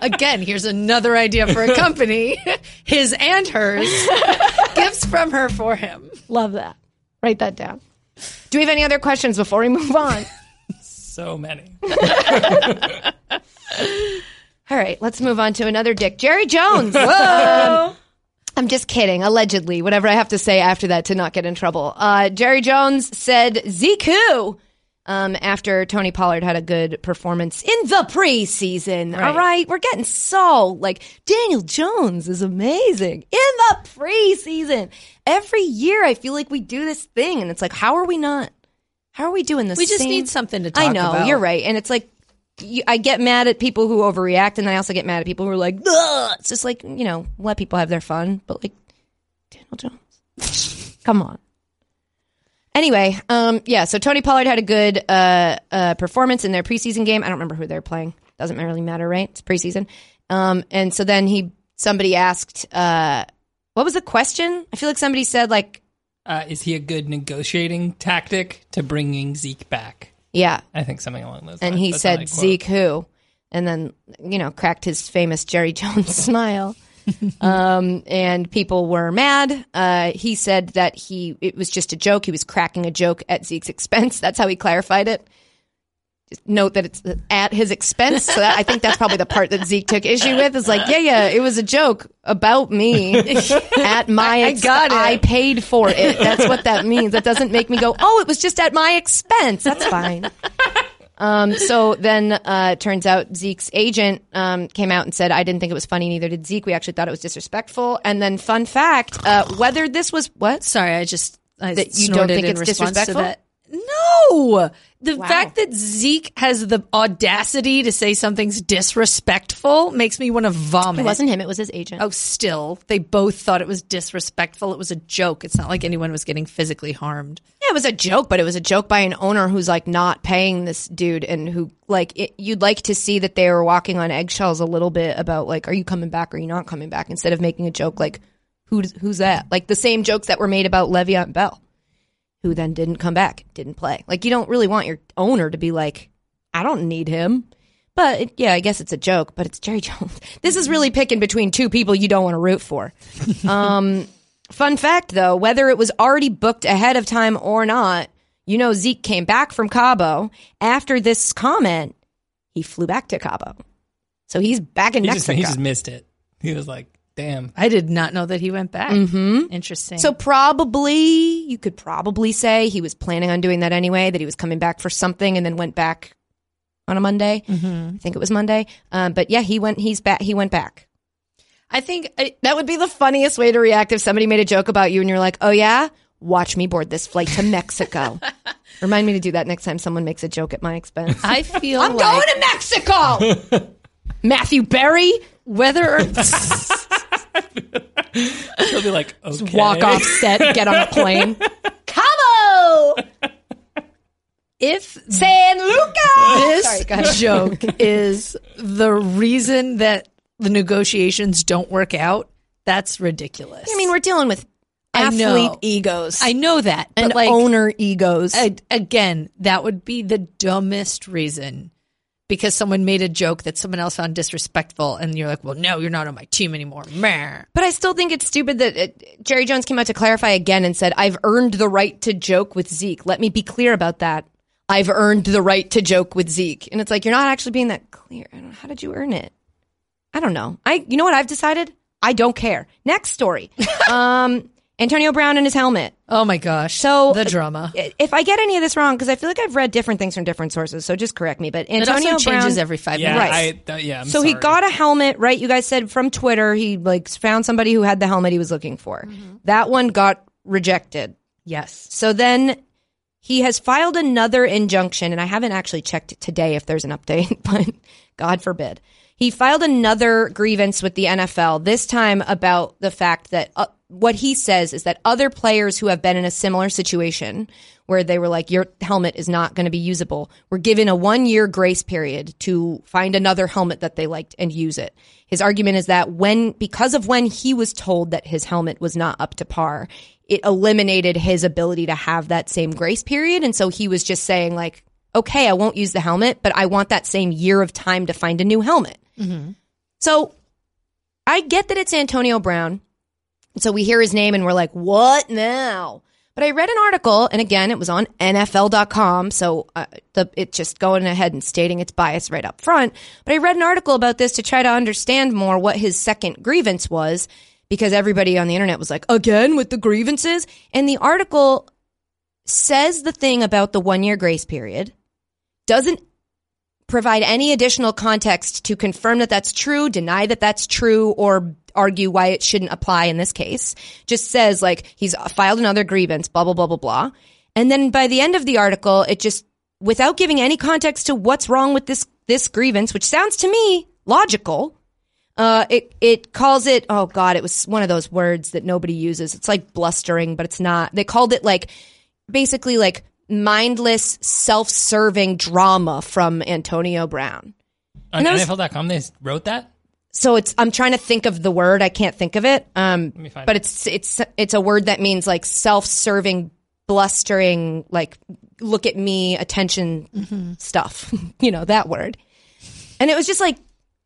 Again, here's another idea for a company. His and hers. Gifts from her for him. Love that. Write that down. Do we have any other questions before we move on? So many. All right, let's move on to another dick. Jerry Jones. Whoa. Um, I'm just kidding, allegedly, whatever I have to say after that to not get in trouble. Uh, Jerry Jones said G Q um, after Tony Pollard had a good performance in the preseason. Right. All right, we're getting so, like, Daniel Jones is amazing in the preseason. Every year I feel like we do this thing, and it's like, how are we not? How are we doing this? We just same? Need something to talk about. I know, about. You're right. And it's like, you, I get mad at people who overreact, and I also get mad at people who are like, ugh. It's just like, you know, let people have their fun. But like, Daniel Jones, come on. Anyway, um, yeah, so Tony Pollard had a good uh, uh, performance in their preseason game. I don't remember who they're playing. Doesn't really matter, right? It's preseason. Um, and so then he, somebody asked, uh, what was the question? I feel like somebody said like, Uh, is he a good negotiating tactic to bringing Zeke back? Yeah. I think something along those lines. And he said, Zeke who? And then, you know, cracked his famous Jerry Jones smile. um, and people were mad. Uh, he said that he it was just a joke. He was cracking a joke at Zeke's expense. That's how he clarified it. Just note that it's at his expense. So that, I think that's probably the part that Zeke took issue with is like, yeah, yeah, it was a joke about me at my expense. I, ex- I paid for it. That's what that means. That doesn't make me go, oh, it was just at my expense. That's fine. Um, so then uh, it turns out Zeke's agent um, came out and said, I didn't think it was funny. Neither did Zeke. We actually thought it was disrespectful. And then fun fact, uh, whether this was what? Sorry, I just I that you don't think it's disrespectful? To that. No! The wow. fact that Zeke has the audacity to say something's disrespectful makes me want to vomit. It wasn't him. It was his agent. Oh, still. They both thought it was disrespectful. It was a joke. It's not like anyone was getting physically harmed. Yeah, it was a joke, but it was a joke by an owner who's like not paying this dude and who like it, you'd like to see that they were walking on eggshells a little bit about like, are you coming back or are you not coming back? Instead of making a joke like, who, who's that? Like the same jokes that were made about Le'Veon Bell, who then didn't come back, didn't play. Like, you don't really want your owner to be like, I don't need him. But, it, yeah, I guess it's a joke, but it's Jerry Jones. This is really picking between two people you don't want to root for. um, fun fact, though, whether it was already booked ahead of time or not, you know Zeke came back from Cabo. After this comment, he flew back to Cabo. So he's back in he Mexico. Just, he just missed it. He was like... Damn. I did not know that he went back. Mm-hmm. Interesting. So probably, you could probably say he was planning on doing that anyway, that he was coming back for something and then went back on a Monday. Mm-hmm. I think it was Monday. Um, but yeah, he went, he's back. He went back. I think I, that would be the funniest way to react if somebody made a joke about you and you're like, oh yeah, watch me board this flight to Mexico. Remind me to do that next time someone makes a joke at my expense. I feel I'm like... going to Mexico! Matthew Berry, whether or... He'll be like, okay. Just walk off set, get on a plane. Cabo! If San Lucas! This joke is the reason that the negotiations don't work out, that's ridiculous. I mean, we're dealing with athlete I know. egos. I know that. But and like, owner egos. I, again, that would be the dumbest reason. because someone made a joke that someone else found disrespectful, and you're like, well, no, you're not on my team anymore. Meh. But I still think it's stupid that it, Jerry Jones came out to clarify again and said, I've earned the right to joke with Zeke. Let me be clear about that. I've earned the right to joke with Zeke. And it's like, you're not actually being that clear. I don't know. How did you earn it? I don't know. I, you know what I've decided? I don't care. Next story. um, Antonio Brown and his helmet. Oh my gosh. So the drama. If I get any of this wrong, because I feel like I've read different things from different sources, so just correct me. But Antonio it also changes Brown, every five yeah, minutes. Right. I, th- yeah, I'm so sorry. He got a helmet, right? You guys said from Twitter, he like found somebody who had the helmet he was looking for. Mm-hmm. That one got rejected. Yes. So then he has filed another injunction, and I haven't actually checked today if there's an update, but God forbid. He filed another grievance with the N F L, this time about the fact that uh, what he says is that other players who have been in a similar situation where they were like, your helmet is not going to be usable, were given a one-year grace period to find another helmet that they liked and use it. His argument is that when, because of when he was told that his helmet was not up to par, it eliminated his ability to have that same grace period. And so he was just saying like, okay, I won't use the helmet, but I want that same year of time to find a new helmet. Mm-hmm. So I get that it's Antonio Brown. So we hear his name and we're like, what now? But I read an article, and again, it was on N F L dot com. So uh, the, it just going ahead and stating its bias right up front. But I read an article about this to try to understand more what his second grievance was, because everybody on the internet was like, again with the grievances? And the article says the thing about the one-year grace period, doesn't provide any additional context to confirm that that's true, deny that that's true, or argue why it shouldn't apply in this case. Just says, like, he's filed another grievance, blah, blah, blah, blah, blah. And then by the end of the article, it just, without giving any context to what's wrong with this this grievance, which sounds to me logical, uh, it, it calls it, oh, God, it was one of those words that nobody uses. It's like blustering, but it's not. They called it, like, basically, like, mindless, self-serving drama from Antonio Brown. On N F L dot com, they wrote that? So it's, I'm trying to think of the word. I can't think of it. Um, Let me find but it. it's it's it's a word that means like self-serving, blustering, like look at me, attention mm-hmm. stuff. You know, that word. And it was just like,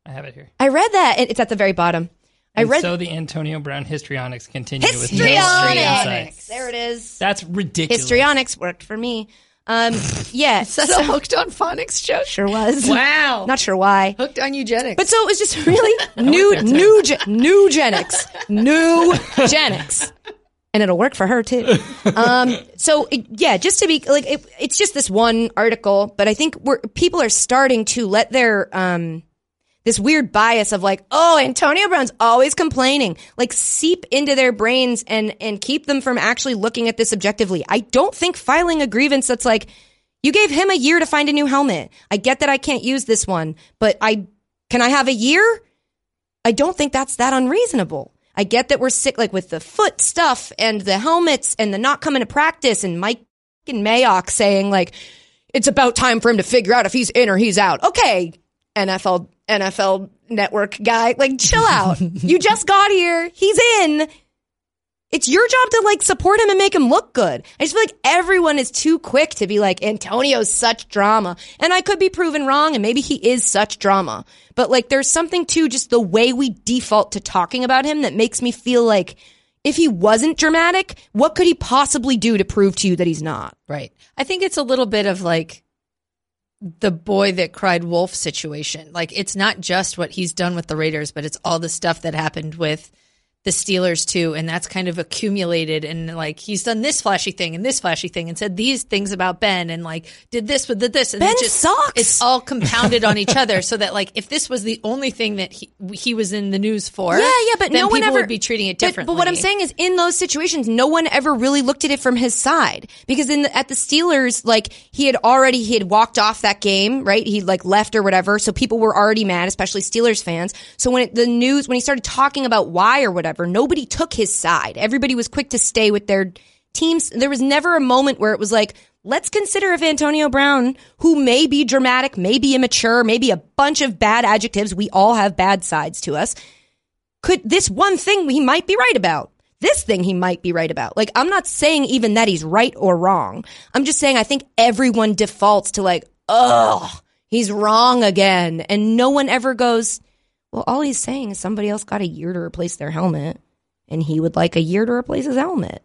I have it here. I read that. It's at the very bottom. And I read. So the Antonio Brown histrionics continue histrionics. with histrionics. There it is. That's ridiculous. Histrionics worked for me. Um, yeah, that's so, a hooked on phonics joke. Sure was. Wow. Not sure why. Hooked on eugenics. But so it was just really new, new, new genics, new genics, and it'll work for her too. Um, so it, yeah, just to be like, it, it's just this one article, but I think we're people are starting to let their um. This weird bias of like, oh, Antonio Brown's always complaining, like seep into their brains and and keep them from actually looking at this objectively. I don't think filing a grievance that's like, you gave him a year to find a new helmet. I get that I can't use this one, but I can I have a year? I don't think that's that unreasonable. I get that we're sick, like with the foot stuff and the helmets and the not coming to practice and Mike and Mayock saying like, it's about time for him to figure out if he's in or he's out. Okay, N F L. N F L network guy, like chill out. You just got here. He's in. It's your job to like support him and make him look good. I just feel like everyone is too quick to be like, Antonio's such drama. And I could be proven wrong and maybe he is such drama. But like there's something to just the way we default to talking about him that makes me feel like if he wasn't dramatic, what could he possibly do to prove to you that he's not? Right. I think it's a little bit of like the boy that cried wolf situation. Like, it's not just what he's done with the Raiders, but it's all the stuff that happened with the Steelers too. And that's kind of accumulated. And like, he's done this flashy thing and this flashy thing and said these things about Ben and like did this with the, this. And Ben it just, sucks. It's all compounded on each other. So that like, if this was the only thing that he, he was in the news for, yeah, yeah, but then no one people ever, would be treating it differently. But, but what I'm saying is in those situations, no one ever really looked at it from his side because in the, at the Steelers, like he had already, he had walked off that game, right? He like left or whatever. So people were already mad, especially Steelers fans. So when it, the news, when he started talking about why or whatever, nobody took his side. Everybody was quick to stay with their teams. There was never a moment where it was like, let's consider if Antonio Brown, who may be dramatic, may be immature, maybe a bunch of bad adjectives, we all have bad sides to us, could this one thing he might be right about, this thing he might be right about. Like, I'm not saying even that he's right or wrong. I'm just saying I think everyone defaults to like, oh, he's wrong again. And no one ever goes, well, all he's saying is somebody else got a year to replace their helmet, and he would like a year to replace his helmet.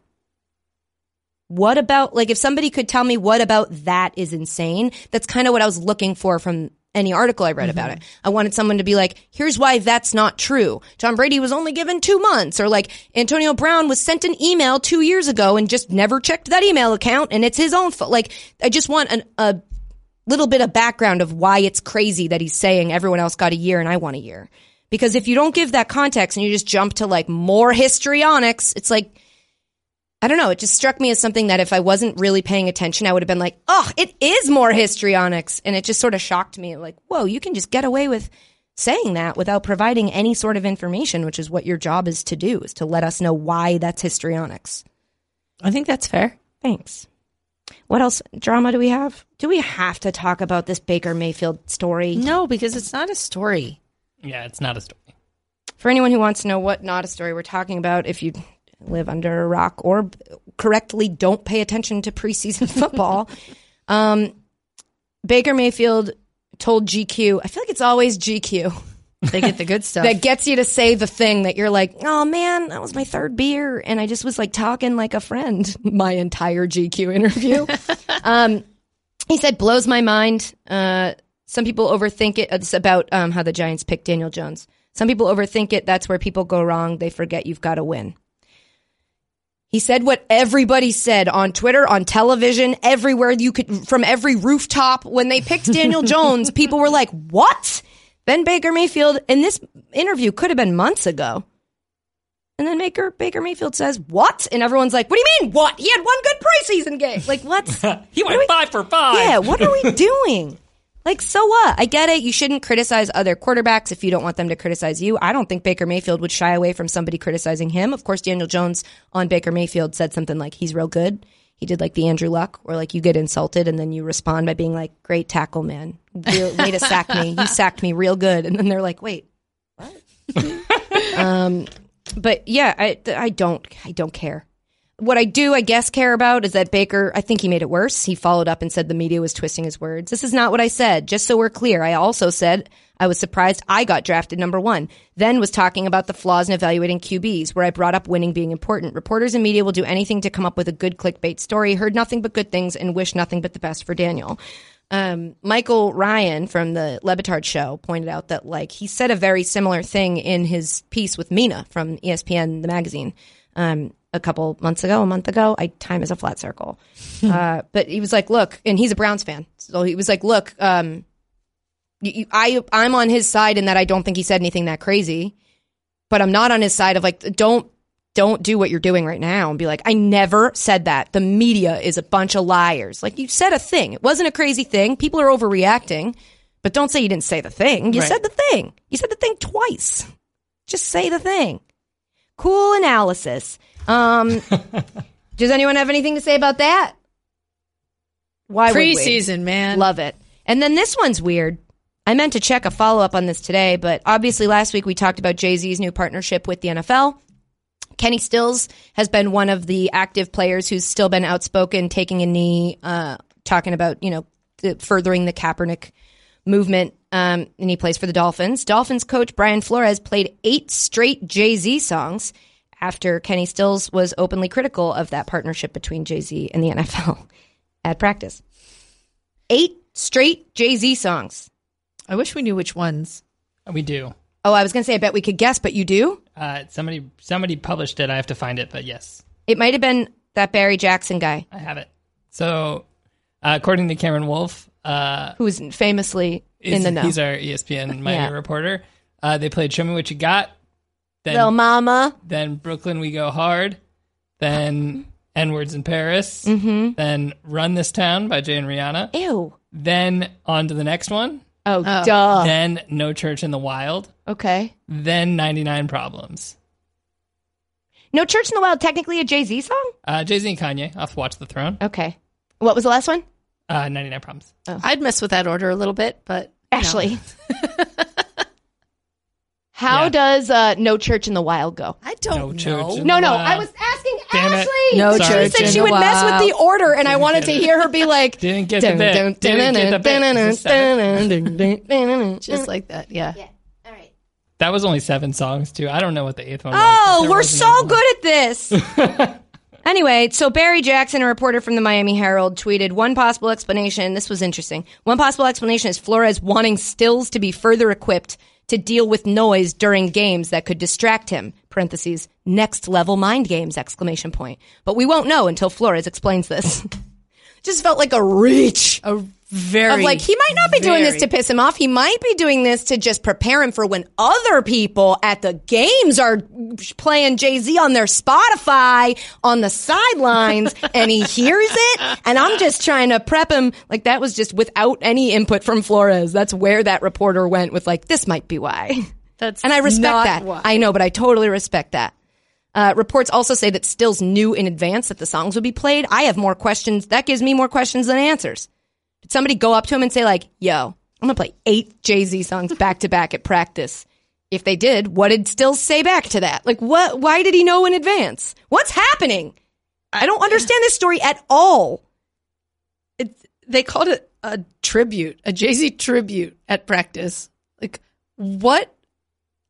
What about, like, if somebody could tell me what about that is insane, that's kind of what I was looking for from any article I read mm-hmm. about it. I wanted someone to be like, here's why that's not true. Tom Brady was only given two months, or like Antonio Brown was sent an email two years ago and just never checked that email account, and it's his own fault. Like, I just want an, a little bit of background of why it's crazy that he's saying everyone else got a year and I want a year. Because if you don't give that context and you just jump to like more histrionics, it's like, I don't know. It just struck me as something that if I wasn't really paying attention, I would have been like, oh, it is more histrionics. And it just sort of shocked me. Like, whoa, you can just get away with saying that without providing any sort of information, which is what your job is to do, is to let us know why that's histrionics. I think that's fair. Thanks. What else drama do we have? Do we have to talk about this Baker Mayfield story? No, because it's not a story. Yeah, it's not a story. For anyone who wants to know what not a story we're talking about, if you live under a rock or correctly don't pay attention to preseason football. um, Baker Mayfield told G Q, I feel like it's always G Q. They get the good stuff. That gets you to say the thing that you're like, oh man, that was my third beer. And I just was like talking like a friend my entire G Q interview. um, he said, blows my mind. Uh, some people overthink it. It's about um, how the Giants picked Daniel Jones. Some people overthink it. That's where people go wrong. They forget you've got to win. He said what everybody said on Twitter, on television, everywhere you could, from every rooftop. When they picked Daniel Jones, people were like, what? Then Baker Mayfield, and this interview could have been months ago. And then Baker, Baker Mayfield says, what? And everyone's like, what do you mean, what? He had one good preseason game. Like, what's... he went what we, five for five. Yeah, what are we doing? Like, so what? I get it. You shouldn't criticize other quarterbacks if you don't want them to criticize you. I don't think Baker Mayfield would shy away from somebody criticizing him. Of course, Daniel Jones on Baker Mayfield said something like, he's real good. He did like the Andrew Luck, or like you get insulted and then you respond by being like, great tackle, man. Real, way to sack me. You sacked me real good. And then they're like, wait, what? um, but yeah, I, I don't, I don't care. What I do, I guess, care about is that Baker, I think he made it worse. He followed up and said the media was twisting his words. This is not what I said. Just so we're clear, I also said I was surprised I got drafted number one. Then was talking about the flaws in evaluating Q Bs, where I brought up winning being important. Reporters and media will do anything to come up with a good clickbait story. Heard nothing but good things and wish nothing but the best for Daniel. Um, Michael Ryan from the Lebitard show pointed out that, like, he said a very similar thing in his piece with Mina from E S P N, the magazine. Um, a couple months ago, a month ago, I time is a flat circle. Uh, but he was like, look, and he's a Browns fan. So he was like, look, um, you, you, I, I'm on his side in that I don't think he said anything that crazy, but I'm not on his side of like, don't, don't do what you're doing right now and be like, I never said that. The media is a bunch of liars. Like, you said a thing. It wasn't a crazy thing. People are overreacting, but don't say you didn't say the thing. You right. said the thing. You said the thing twice. Just say the thing. Cool analysis. Um, does anyone have anything to say about that? Why preseason, would we? Man, love it. And then this one's weird. I meant to check a follow up on this today, but obviously last week we talked about Jay Z's new partnership with the N F L. Kenny Stills has been one of the active players who's still been outspoken, taking a knee, uh, talking about, you know, furthering the Kaepernick movement. Um, and he plays for the Dolphins. Dolphins coach Brian Flores played eight straight Jay Z songs after Kenny Stills was openly critical of that partnership between Jay-Z and the N F L at practice. Eight straight Jay-Z songs. I wish we knew which ones. We do. Oh, I was going to say, I bet we could guess, but you do? Uh, somebody somebody published it. I have to find it, but yes. It might have been that Barry Jackson guy. I have it. So, uh, according to Cameron Wolf, uh, who is famously is, in the know. He's our E S P N Miami yeah. reporter. Uh, they played Show Me What You Got. Then, Little Mama. Then Brooklyn We Go Hard. Then N-Words in Paris. Mm-hmm. Then Run This Town by Jay and Rihanna. Ew. Then on to the next one. Oh, oh, duh. Then No Church in the Wild. Okay. Then ninety-nine Problems. No Church in the Wild, technically a Jay-Z song? Uh, Jay-Z and Kanye off Watch the Throne. Okay. What was the last one? Uh, ninety-nine Problems. Oh. I'd mess with that order a little bit, but... Ashley. No. How yeah. does uh, No Church in the Wild go? I don't no know. No, no. Wild. I was asking Damn Ashley. It. No Sorry. Church. She said she would wild. mess with the order, and I wanted to hear her be like, didn't get the just like that. Yeah. Yeah. All right. That was only seven songs too. I don't know what the eighth one was. Oh, we're so good at this. Anyway, so Barry Jackson, a reporter from the Miami Herald, tweeted, one possible explanation, this was interesting, one possible explanation is Flores wanting stills to be further equipped to deal with noise during games that could distract him, parentheses, next level mind games, exclamation point. But we won't know until Flores explains this. Just felt like a reach. A very. Of like, he might not be very, doing this to piss him off. He might be doing this to just prepare him for when other people at the games are playing Jay Z on their Spotify on the sidelines and he hears it. And I'm just trying to prep him. Like, that was just without any input from Flores. That's where that reporter went with, like, this might be why. That's and I respect that. Why. I know, but I totally respect that. Uh, reports also say that Stills knew in advance that the songs would be played. I have more questions. That gives me more questions than answers. Did somebody go up to him and say, like, yo, I'm going to play eight Jay-Z songs back-to-back at practice? If they did, what did Stills say back to that? Like, what? Why did he know in advance? What's happening? I don't understand this story at all. It's, they called it a tribute, a Jay-Z tribute at practice. Like, what?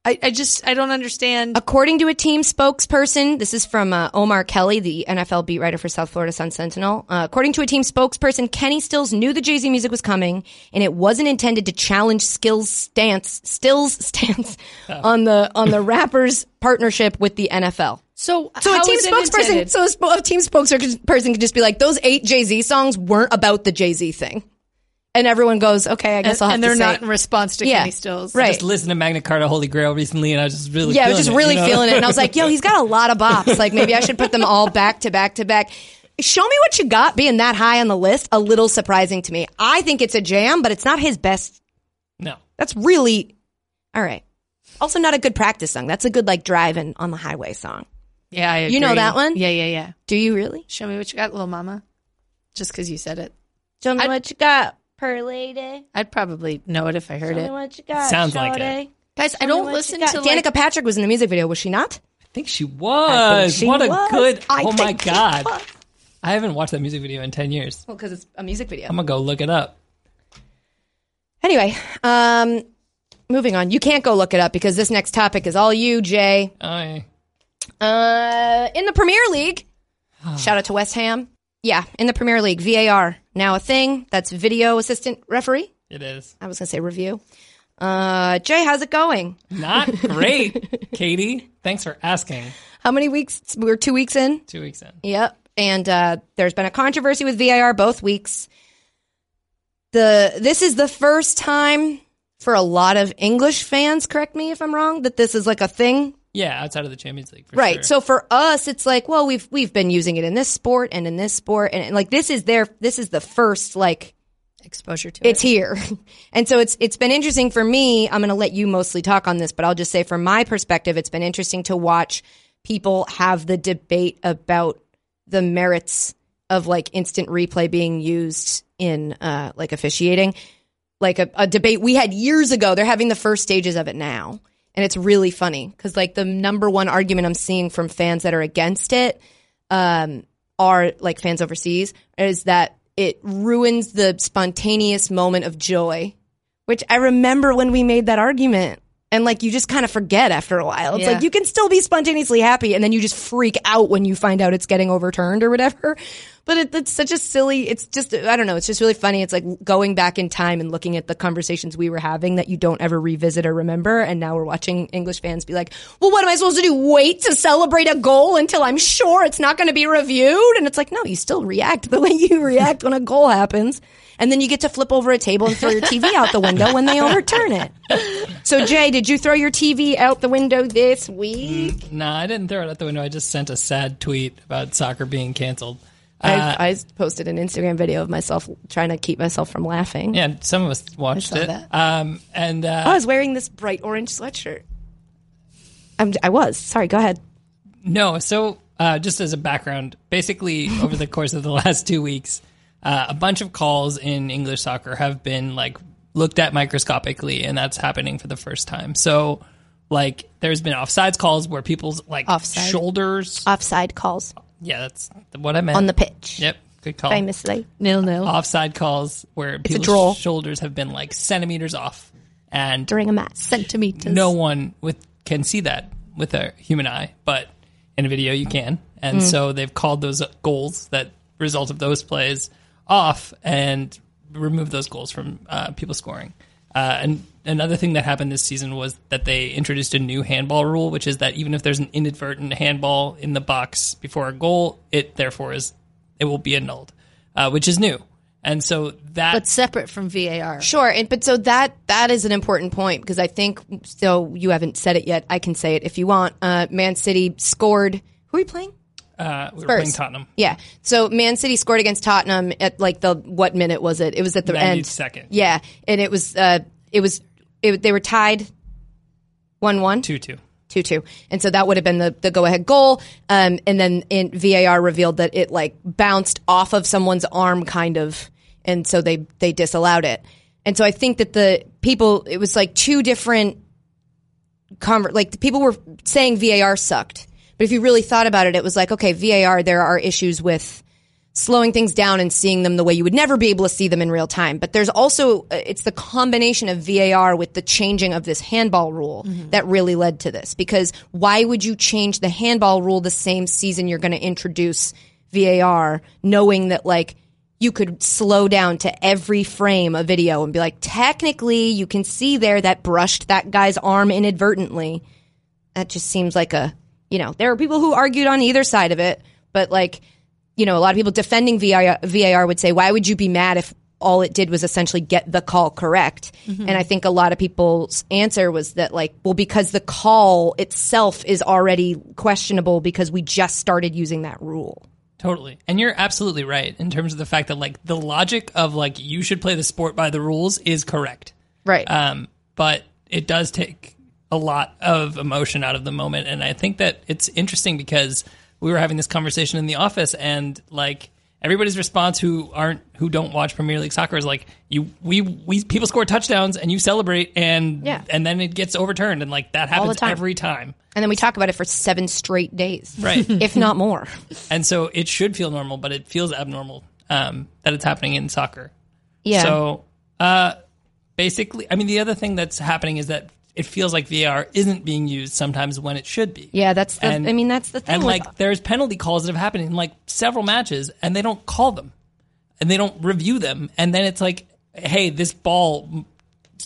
I, I just, I don't understand. According to a team spokesperson, this is from uh, Omar Kelly, the N F L beat writer for South Florida Sun-Sentinel. Uh, according to a team spokesperson, Kenny Stills knew the Jay-Z music was coming, and it wasn't intended to challenge Skills' stance, Stills' stance oh. on the on the rapper's partnership with the N F L. So, so how a team is spokesperson, it so a, a team spokesperson can just be like, those eight Jay-Z songs weren't about the Jay-Z thing. And everyone goes, okay, I guess and, I'll have to say. And they're not it. in response to yeah, Kenny Stills. Right. I just listened to Magna Carta Holy Grail recently, and I was just really yeah, feeling it. Yeah, I was just really it, you know? feeling it. And I was like, yo, he's got a lot of bops. Like, maybe I should put them all back to back to back. Show me what you got being that high on the list. A little surprising to me. I think it's a jam, but it's not his best. No. That's really, all right. Also not a good practice song. That's a good, like, driving on the highway song. Yeah, I agree. You know that one? Yeah, yeah, yeah. Do you really? Show me what you got, Little Mama. Just because you said it. Show me I, what you got. Her lady. I'd probably know it if I heard Show it. Me what you got, sounds shorty. Like it. Guys, Show I don't listen to like... Danica Patrick was in the music video, was she not? I think she was. Think she what was. a good... I oh my God. I haven't watched that music video in ten years. Well, because it's a music video. I'm going to go look it up. Anyway, um, moving on. You can't go look it up because this next topic is all you, Jay. Aye. Uh, in the Premier League, shout out to West Ham. Yeah, in the Premier League, V A R, now a thing. That's video assistant referee. It is. I was going to say review. Uh, Jay, how's it going? Not great, Katie. Thanks for asking. How many weeks? We're two weeks in? Two weeks in. Yep. And uh, there's been a controversy with V A R both weeks. The This is the first time for a lot of English fans, correct me if I'm wrong, that this is like a thing. Yeah, outside of the Champions League, for right? Sure. So for us, it's like, well, we've we've been using it in this sport and in this sport, and, and like this is their this is the first like exposure to it. It's here, and so it's it's been interesting for me. I'm going to let you mostly talk on this, but I'll just say from my perspective, it's been interesting to watch people have the debate about the merits of like instant replay being used in uh, like officiating, like a, a debate we had years ago. They're having the first stages of it now. And it's really funny because, like, the number one argument I'm seeing from fans that are against it um, are, like, fans overseas, is that it ruins the spontaneous moment of joy, which I remember when we made that argument. And, like, you just kind of forget after a while. It's yeah. like you can still be spontaneously happy and then you just freak out when you find out it's getting overturned or whatever. But it, it's such a silly – it's just – I don't know. It's just really funny. It's like going back in time and looking at the conversations we were having that you don't ever revisit or remember. And now we're watching English fans be like, well, what am I supposed to do? Wait to celebrate a goal until I'm sure it's not going to be reviewed? And it's like, no, you still react the way you react when a goal happens. And then you get to flip over a table and throw your T V out the window when they overturn it. So, Jay, did you throw your T V out the window this week? Mm, nah, I didn't throw it out the window. I just sent a sad tweet about soccer being canceled. Uh, I, I posted an Instagram video of myself trying to keep myself from laughing. Yeah, some of us watched I saw it. That. Um, and uh, I was wearing this bright orange sweatshirt. I'm, I was. Sorry, go ahead. No, so uh, just as a background, basically over the course of the last two weeks, Uh, a bunch of calls in English soccer have been like looked at microscopically, and that's happening for the first time. So Like, there's been offsides calls where people's, like, offside. shoulders... Offside calls. Yeah, that's what I meant. On the pitch. Yep, good call. Famously. Nil-nil. Offside calls where it's people's shoulders have been, like, centimeters off. And during a match. Centimeters. No one with can see that with a human eye, but in a video you can. And mm. so they've called those goals that result of those plays off and remove those goals from uh, people scoring. Uh, and another thing that happened this season was that they introduced a new handball rule, which is that even if there's an inadvertent handball in the box before a goal, it therefore is it will be annulled, uh, which is new. And so that, but separate from V A R, sure. And but so that that is an important point because I think so. You haven't said it yet. I can say it if you want. Uh, Man City scored. Who are you playing? Uh, we Spurs. were playing Tottenham. Yeah. So Man City scored against Tottenham at like the what minute was it? It was at the end. ninety-second. Yeah, and it was uh, it was it, they were tied one one two two two two And so that would have been the, the go-ahead goal. Um, and then in, V A R revealed that it like bounced off of someone's arm kind of, and so they, they disallowed it. And so I think that the people, it was like two different, conver- like the people were saying V A R sucked. But if you really thought about it, it was like, okay, V A R, there are issues with slowing things down and seeing them the way you would never be able to see them in real time. But there's also, it's the combination of V A R with the changing of this handball rule mm-hmm. that really led to this. Because why would you change the handball rule the same season you're going to introduce V A R, knowing that like you could slow down to every frame a video and be like, technically you can see there that brushed that guy's arm inadvertently. That just seems like a, you know, there are people who argued on either side of it, but like, you know, a lot of people defending V A R would say, why would you be mad if all it did was essentially get the call correct? Mm-hmm. And I think a lot of people's answer was that, like, well, because the call itself is already questionable because we just started using that rule. Totally. And you're absolutely right in terms of the fact that, like, the logic of, like, you should play the sport by the rules is correct. Right. Um, but it does take a lot of emotion out of the moment. And I think that it's interesting because we were having this conversation in the office, and like everybody's response who aren't who don't watch Premier League soccer is like, you we we people score touchdowns and you celebrate, and yeah. and then it gets overturned, and like that happens time. every time. And then we talk about it for seven straight days, right? If not more. And so it should feel normal, but it feels abnormal um, that it's happening in soccer. Yeah. So uh, basically, I mean, the other thing that's happening is that it feels like V A R isn't being used sometimes when it should be. Yeah, that's the, and, I mean, that's the thing. And, like, there's penalty calls that have happened in, like, several matches, and they don't call them. And they don't review them. And then it's like, hey, this ball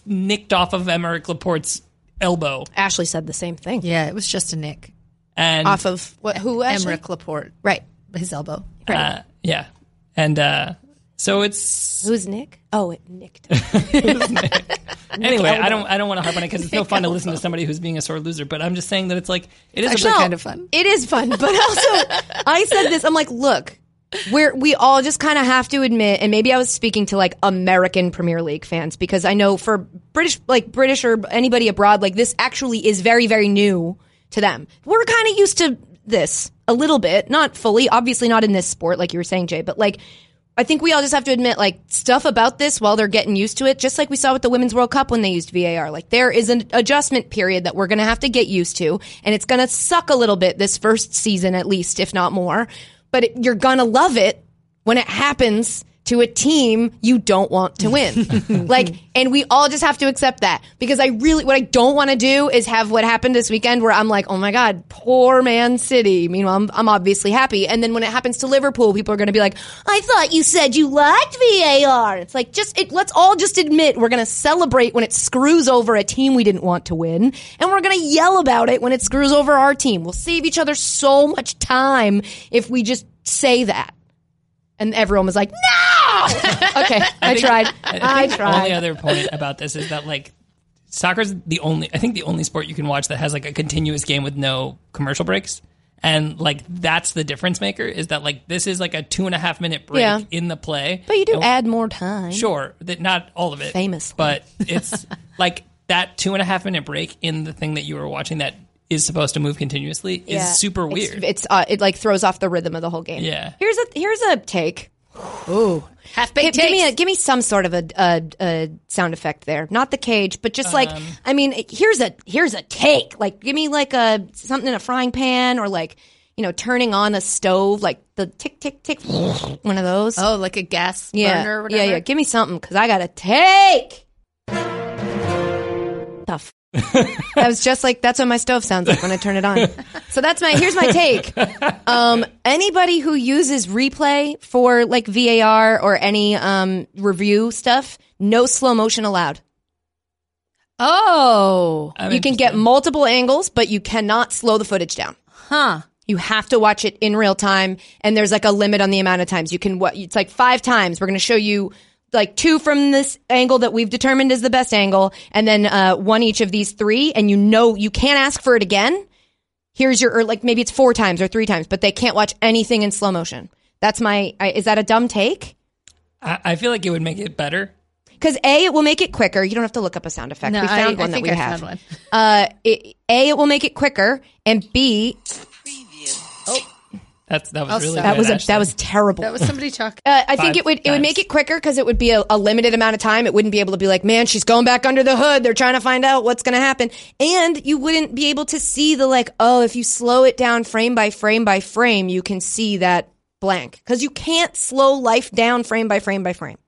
nicked off of Emerick Laporte's elbow. Ashley said the same thing. Yeah, it was just a nick. And off of what, who, Ashley? Emerick Laporte. Right. His elbow. Right. Uh, yeah. And uh, so it's... Who's Nick? Oh, it nicked. Who's Nick? Anyway, I don't I don't want to harp on it because it's no fun to listen to somebody who's being a sore loser, but I'm just saying that it's like, it is actually a bit kind of fun. It is fun, but also, I said this, I'm like, look, we're, we all just kind of have to admit, and maybe I was speaking to, like, American Premier League fans, because I know for British, like, British or anybody abroad, like, this actually is very, very new to them. We're kind of used to this a little bit, not fully, obviously not in this sport, like you were saying, Jay, but, like, I think we all just have to admit, like, stuff about this while they're getting used to it, just like we saw with the Women's World Cup when they used V A R. Like, there is an adjustment period that we're going to have to get used to, and it's going to suck a little bit this first season at least, if not more. But it, you're going to love it when it happens to a team you don't want to win. Like, and we all just have to accept that. Because I really, what I don't want to do is have what happened this weekend where I'm like, oh my God, poor Man City. Meanwhile, I'm, I'm obviously happy. And then when it happens to Liverpool, people are going to be like, I thought you said you liked V A R. It's like, just, it, let's all just admit we're going to celebrate when it screws over a team we didn't want to win. And we're going to yell about it when it screws over our team. We'll save each other so much time if we just say that. And everyone was like, no! Okay, I, I think, tried. I, I tried. The only other point about this is that, like, soccer's the only, I think the only sport you can watch that has, like, a continuous game with no commercial breaks. And, like, that's the difference maker, is that, like, this is, like, a two-and-a-half-minute break yeah. in the play. But you do and, add more time. Sure. That, not all of it. Famously. But it's, like, that two-and-a-half-minute break in the thing that you were watching that is supposed to move continuously yeah. is super weird. It's, it's uh, it like throws off the rhythm of the whole game. Yeah. Here's a here's a take. Ooh. Half-baked takes. Give me a, give me some sort of a, a, a sound effect there. Not the cage, but just um, like, I mean, here's a here's a take. Like, give me like a something in a frying pan or like, you know, turning on a stove, like the tick, tick, tick, one of those. Oh, like a gas yeah. burner or whatever? Yeah, yeah. Give me something because I got a take. Tough. I was just like, that's what my stove sounds like when I turn it on. So that's my, here's my take. Um, anybody who uses replay for like V A R or any um, review stuff, no slow motion allowed. Oh. I'm you can get multiple angles, but you cannot slow the footage down. Huh. You have to watch it in real time. And there's like a limit on the amount of times you can, what it's like five times. We're going to show you like two from this angle that we've determined is the best angle, and then uh, one each of these three, and you know you can't ask for it again. Here's your, or like maybe it's four times or three times, but they can't watch anything in slow motion. That's my, I, is that a dumb take? I, I feel like it would make it better. Because A, it will make it quicker. You don't have to look up a sound effect. No, we found I, one I that we I have. Found one. Uh, it, A, it will make it quicker, and B... Oh. That's, that was I'll really that was a, that was terrible. That was somebody talking. Uh, I Five think it would it times. would make it quicker because it would be a, a limited amount of time. It wouldn't be able to be like, man, she's going back under the hood. They're trying to find out what's going to happen. And you wouldn't be able to see the like, oh, if you slow it down frame by frame by frame, you can see that blank. Because you can't slow life down frame by frame by frame.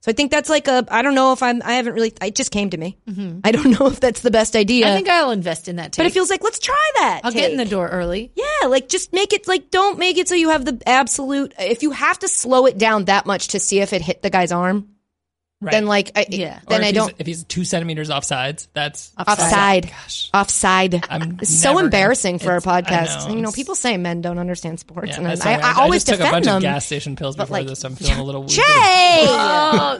So I think that's like a, I don't know if I'm, I haven't really, it just came to me. Mm-hmm. I don't know if that's the best idea. I think I'll invest in that take. But it feels like, let's try that I'll take. Get in the door early. Yeah, like just make it, like don't make it so you have the absolute, if you have to slow it down that much to see if it hit the guy's arm, right. then like, I, yeah. then I don't. He's, if he's two centimeters offsides, that's. Offside. Offside. Gosh. Offside. I'm it's so embarrassing gonna, for our podcast. Know. You know, people say men don't understand sports. Yeah, and I, I, I always I just defend them. I took a bunch them. of gas station pills before like, this. I'm feeling a little weird. Jay! Oh,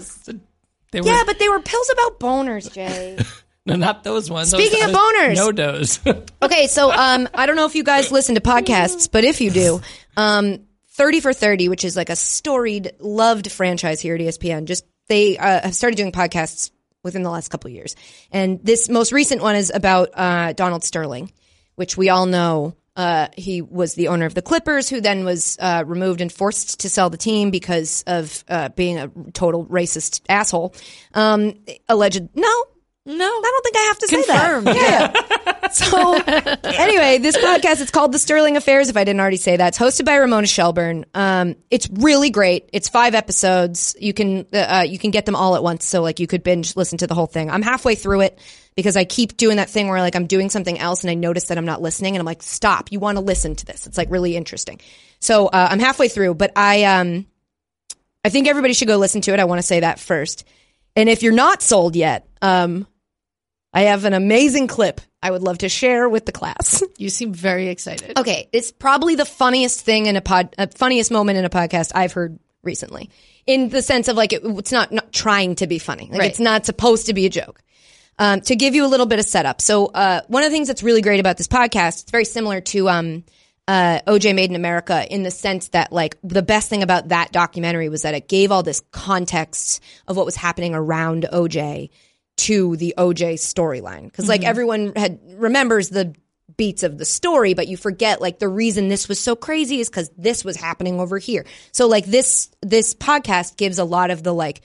they were, yeah, but they were pills about boners, Jay. No, not those ones. Speaking those, of boners. No dos. Okay, so um, I don't know if you guys listen to podcasts, but if you do, um, thirty for thirty, which is like a storied, loved franchise here at E S P N, just They uh, have started doing podcasts within the last couple of years. And this most recent one is about uh, Donald Sterling, which we all know uh, he was the owner of the Clippers, who then was uh, removed and forced to sell the team because of uh, being a total racist asshole. Um, alleged. No, no, I don't think I have to Confirmed. say that. Yeah. So anyway, this podcast, it's called The Sterling Affairs, if I didn't already say that. It's hosted by Ramona Shelburne. Um, it's really great. It's five episodes. You can uh, you can get them all at once. So like you could binge listen to the whole thing. I'm halfway through it because I keep doing that thing where like I'm doing something else and I notice that I'm not listening. And I'm like, stop. You want to listen to this. It's like really interesting. So uh, I'm halfway through. But I um, I think everybody should go listen to it. I want to say that first. And if you're not sold yet, um, I have an amazing clip I would love to share with the class. You seem very excited. Okay, it's probably the funniest thing in a pod, uh, funniest moment in a podcast I've heard recently. In the sense of like, it, it's not, not trying to be funny. Like, right. It's not supposed to be a joke. Um, to give you a little bit of setup. So, uh, one of the things that's really great about this podcast, it's very similar to, um, uh, O J Made in America in the sense that like the best thing about that documentary was that it gave all this context of what was happening around O J to the O J storyline. Because mm-hmm. like everyone had remembers the beats of the story, but you forget like the reason this was so crazy is because this was happening over here. So like this this podcast gives a lot of the like,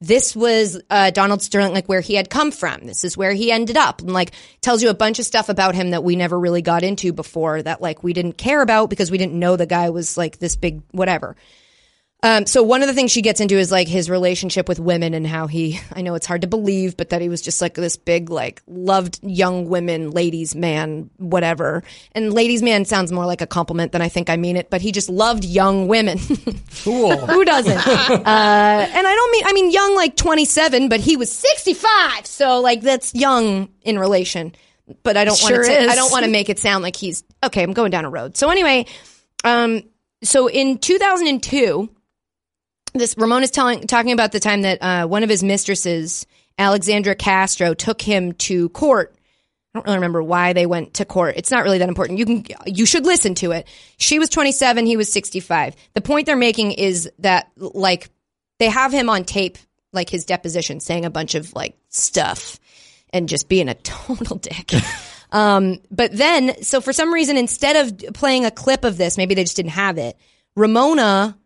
this was uh, Donald Sterling, like where he had come from. This is where he ended up. And like tells you a bunch of stuff about him that we never really got into before that like we didn't care about because we didn't know the guy was like this big whatever. Um, so one of the things she gets into is like his relationship with women and how he, I know it's hard to believe, but that he was just like this big, like loved young women, ladies man, whatever. And ladies man sounds more like a compliment than I think I mean it, but he just loved young women. Cool. Who doesn't? uh, and I don't mean, I mean young like twenty-seven, but he was sixty-five. So like that's young in relation, but I don't want sure to, I don't want to make it sound like he's, okay, I'm going down a road. So anyway, um, so in two thousand two, This Ramona's telling, talking about the time that uh, one of his mistresses, Alexandra Castro, took him to court. I don't really remember why they went to court. It's not really that important. You can, you should listen to it. She was twenty-seven. He was sixty-five. The point they're making is that like they have him on tape, like his deposition, saying a bunch of like stuff and just being a total dick. um, but then, so for some reason, instead of playing a clip of this, maybe they just didn't have it. Ramona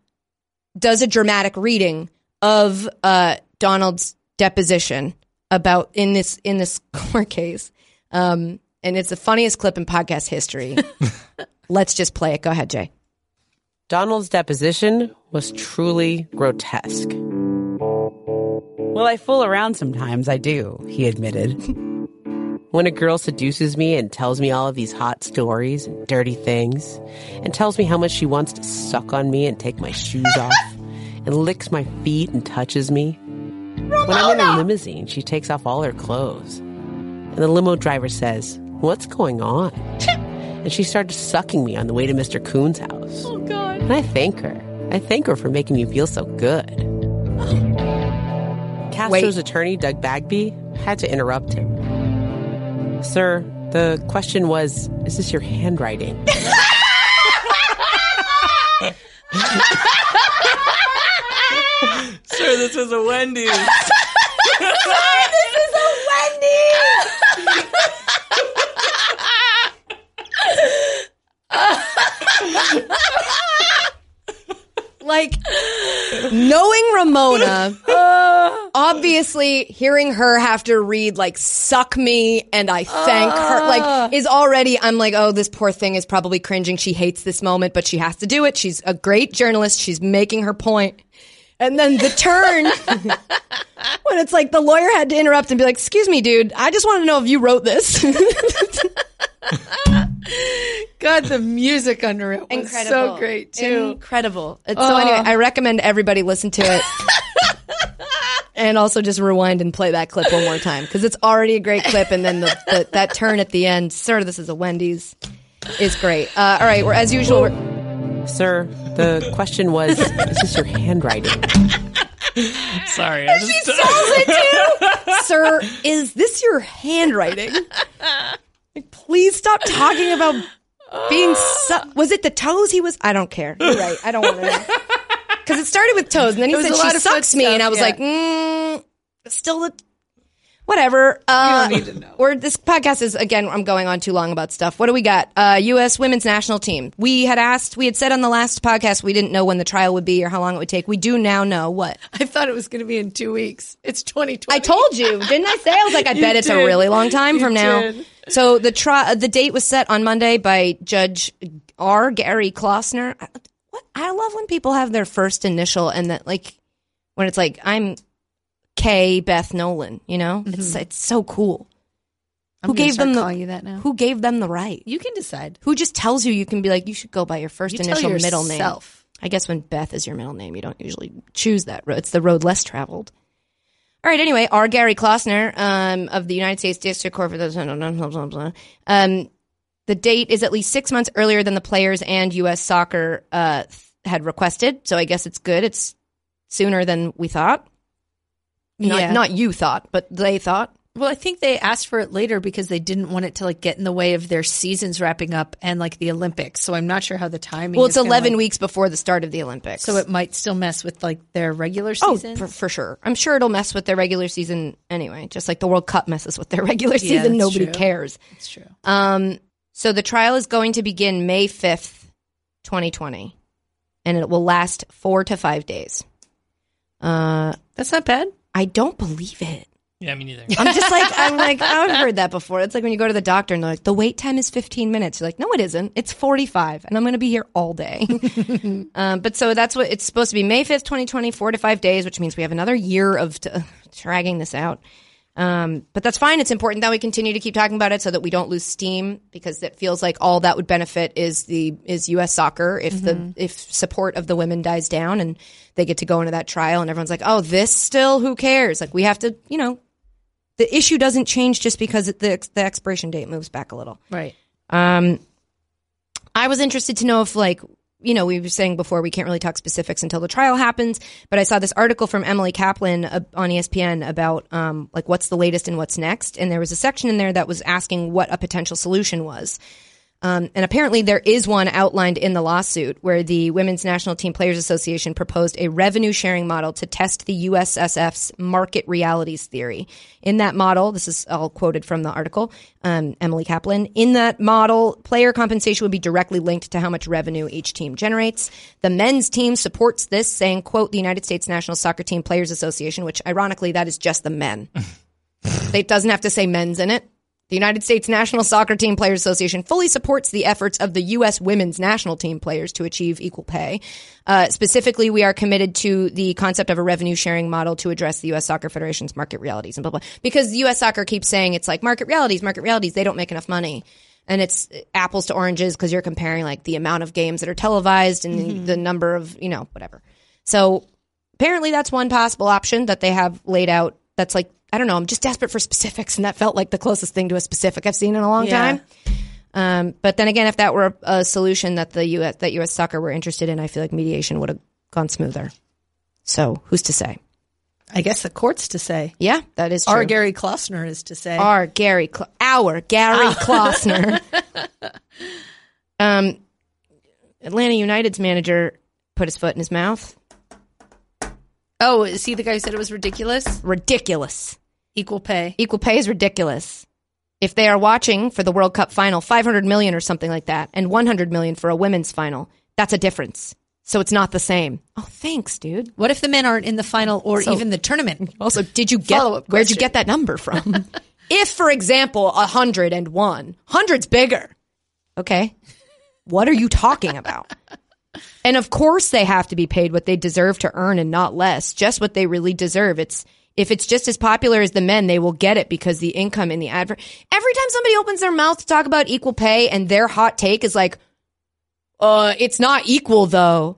does a dramatic reading of uh, Donald's deposition about in this in this court case, um, and it's the funniest clip in podcast history. Let's just play it. Go ahead, Jay. Donald's deposition was truly grotesque. Well, I fool around sometimes, I do, he admitted. When a girl seduces me and tells me all of these hot stories and dirty things and tells me how much she wants to suck on me and take my shoes off and licks my feet and touches me. Ramona! When I'm in a limousine, she takes off all her clothes. And the limo driver says, "What's going on?" And she started sucking me on the way to Mister Coon's house. Oh, God. And I thank her. I thank her for making me feel so good. Castro's Wait. attorney, Doug Bagby, had to interrupt him. "Sir, the question was, is this your handwriting?" "Sir, this is a Wendy's." "Sir, this is a Wendy's." Like, knowing Ramona, obviously hearing her have to read, like, "suck me" and "I thank her," like, is already, I'm like, oh, this poor thing is probably cringing. She hates this moment, but she has to do it. She's a great journalist. She's making her point. And then the turn, when it's like the lawyer had to interrupt and be like, "Excuse me, dude, I just want to know if you wrote this." God, the music under it was incredible. So great too. Incredible. Oh. So anyway, I recommend everybody listen to it. And also just rewind and play that clip one more time, because it's already a great clip. And then the, the, that turn at the end, "Sir, this is a Wendy's," is great. Uh, all right, we're, as usual. We're... "Sir, the question was, is this your handwriting?" Sorry. And just... she sells it too. "Sir, is this your handwriting?" Like, please stop talking about being su- was it the toes he was? I don't care. You're right. I don't want to know. Because it started with toes, and then he said, "She sucks me," and I was yeah. like, mm, still a- whatever. Uh, you don't need to know. Or this podcast is, again, I'm going on too long about stuff. What do we got? Uh, U S Women's National Team. We had asked, we had said on the last podcast we didn't know when the trial would be or how long it would take. We do now know what. I thought it was going to be in two weeks. It's twenty twenty. I told you. Didn't I say? I was like, I bet did. It's a really long time you from now. Did. So the tri- the date was set on Monday by Judge R. Gary Klausner. I, what? I love when people have their first initial and that, like, when it's like, I'm... K. Beth Nolan, you know, mm-hmm. it's it's so cool. I'm who gave them the? You that now. Who gave them the right? You can decide. Who just tells you? You can be like, you should go by your first you initial middle name. I guess when Beth is your middle name, you don't usually choose that road. It's the road less traveled. All right. Anyway, R. Gary Klausner um, of the United States District Court for the um, the date is at least six months earlier than the players and U S Soccer uh, had requested. So I guess it's good. It's sooner than we thought. Not, yeah. not you thought, but they thought. Well, I think they asked for it later because they didn't want it to like get in the way of their seasons wrapping up and like the Olympics. So I'm not sure how the timing. Well, it's is eleven like, weeks before the start of the Olympics, so it might still mess with like their regular season. Oh, for, for sure. I'm sure it'll mess with their regular season anyway. Just like the World Cup messes with their regular yeah, season. Nobody true. cares. It's true. Um. So the trial is going to begin May fifth, twenty twenty, and it will last four to five days. Uh, that's not bad. I don't believe it. Yeah, me neither. I'm just like, I'm like, I've heard that before. It's like when you go to the doctor and they're like, the wait time is fifteen minutes. You're like, no, it isn't. It's forty-five, and I'm going to be here all day. um, but so that's what it's supposed to be. May fifth, twenty twenty, four to five days, which means we have another year of t- dragging this out. Um, but that's fine. It's important that we continue to keep talking about it so that we don't lose steam, because it feels like all that would benefit is the is U S Soccer if mm-hmm. the if support of the women dies down and they get to go into that trial and everyone's like, oh, this still, who cares? Like, we have to, you know, the issue doesn't change just because the the expiration date moves back a little. Right. Um, I was interested to know if, like, you know, we were saying before we can't really talk specifics until the trial happens, but I saw this article from Emily Kaplan uh, on E S P N about um, like what's the latest and what's next. And there was a section in there that was asking what a potential solution was. Um, and apparently there is one outlined in the lawsuit where the Women's National Team Players Association proposed a revenue-sharing model to test the U S S F's market realities theory. In that model, this is all quoted from the article, um, Emily Kaplan, in that model, player compensation would be directly linked to how much revenue each team generates. The men's team supports this, saying, quote, the United States National Soccer Team Players Association, which ironically, that is just the men. It doesn't have to say men's in it. The United States National Soccer Team Players Association fully supports the efforts of the U S women's national team players to achieve equal pay. Uh, specifically, we are committed to the concept of a revenue-sharing model to address the U S. Soccer Federation's market realities and blah, blah. Because the U S. Soccer keeps saying it's like market realities, market realities, they don't make enough money. And it's apples to oranges because you're comparing like the amount of games that are televised and mm-hmm. the number of, you know, whatever. So apparently that's one possible option that they have laid out that's like, I don't know. I'm just desperate for specifics, and that felt like the closest thing to a specific I've seen in a long yeah. time. Um, but then again, if that were a, a solution that the U S that U S Soccer were interested in, I feel like mediation would have gone smoother. So who's to say? I guess the court's to say. Yeah, that is true. Our Gary Klausner is to say. Our Gary, Cla- our Gary oh. Klausner. um, Atlanta United's manager put his foot in his mouth. Oh, is he the guy who said it was ridiculous? Ridiculous. Equal pay. Equal pay is ridiculous. If they are watching for the World Cup final, five hundred million dollars or something like that, and one hundred million dollars for a women's final, that's a difference. So it's not the same. Oh, thanks, dude. What if the men aren't in the final or so, even the tournament? Also, did you get where'd question. you get that number from? If, for example, one hundred and one, one hundred's bigger. Okay. What are you talking about? And of course they have to be paid what they deserve to earn and not less, just what they really deserve. It's if it's just as popular as the men, they will get it because the income in the advert. Every time somebody opens their mouth to talk about equal pay and their hot take is like, uh, it's not equal though.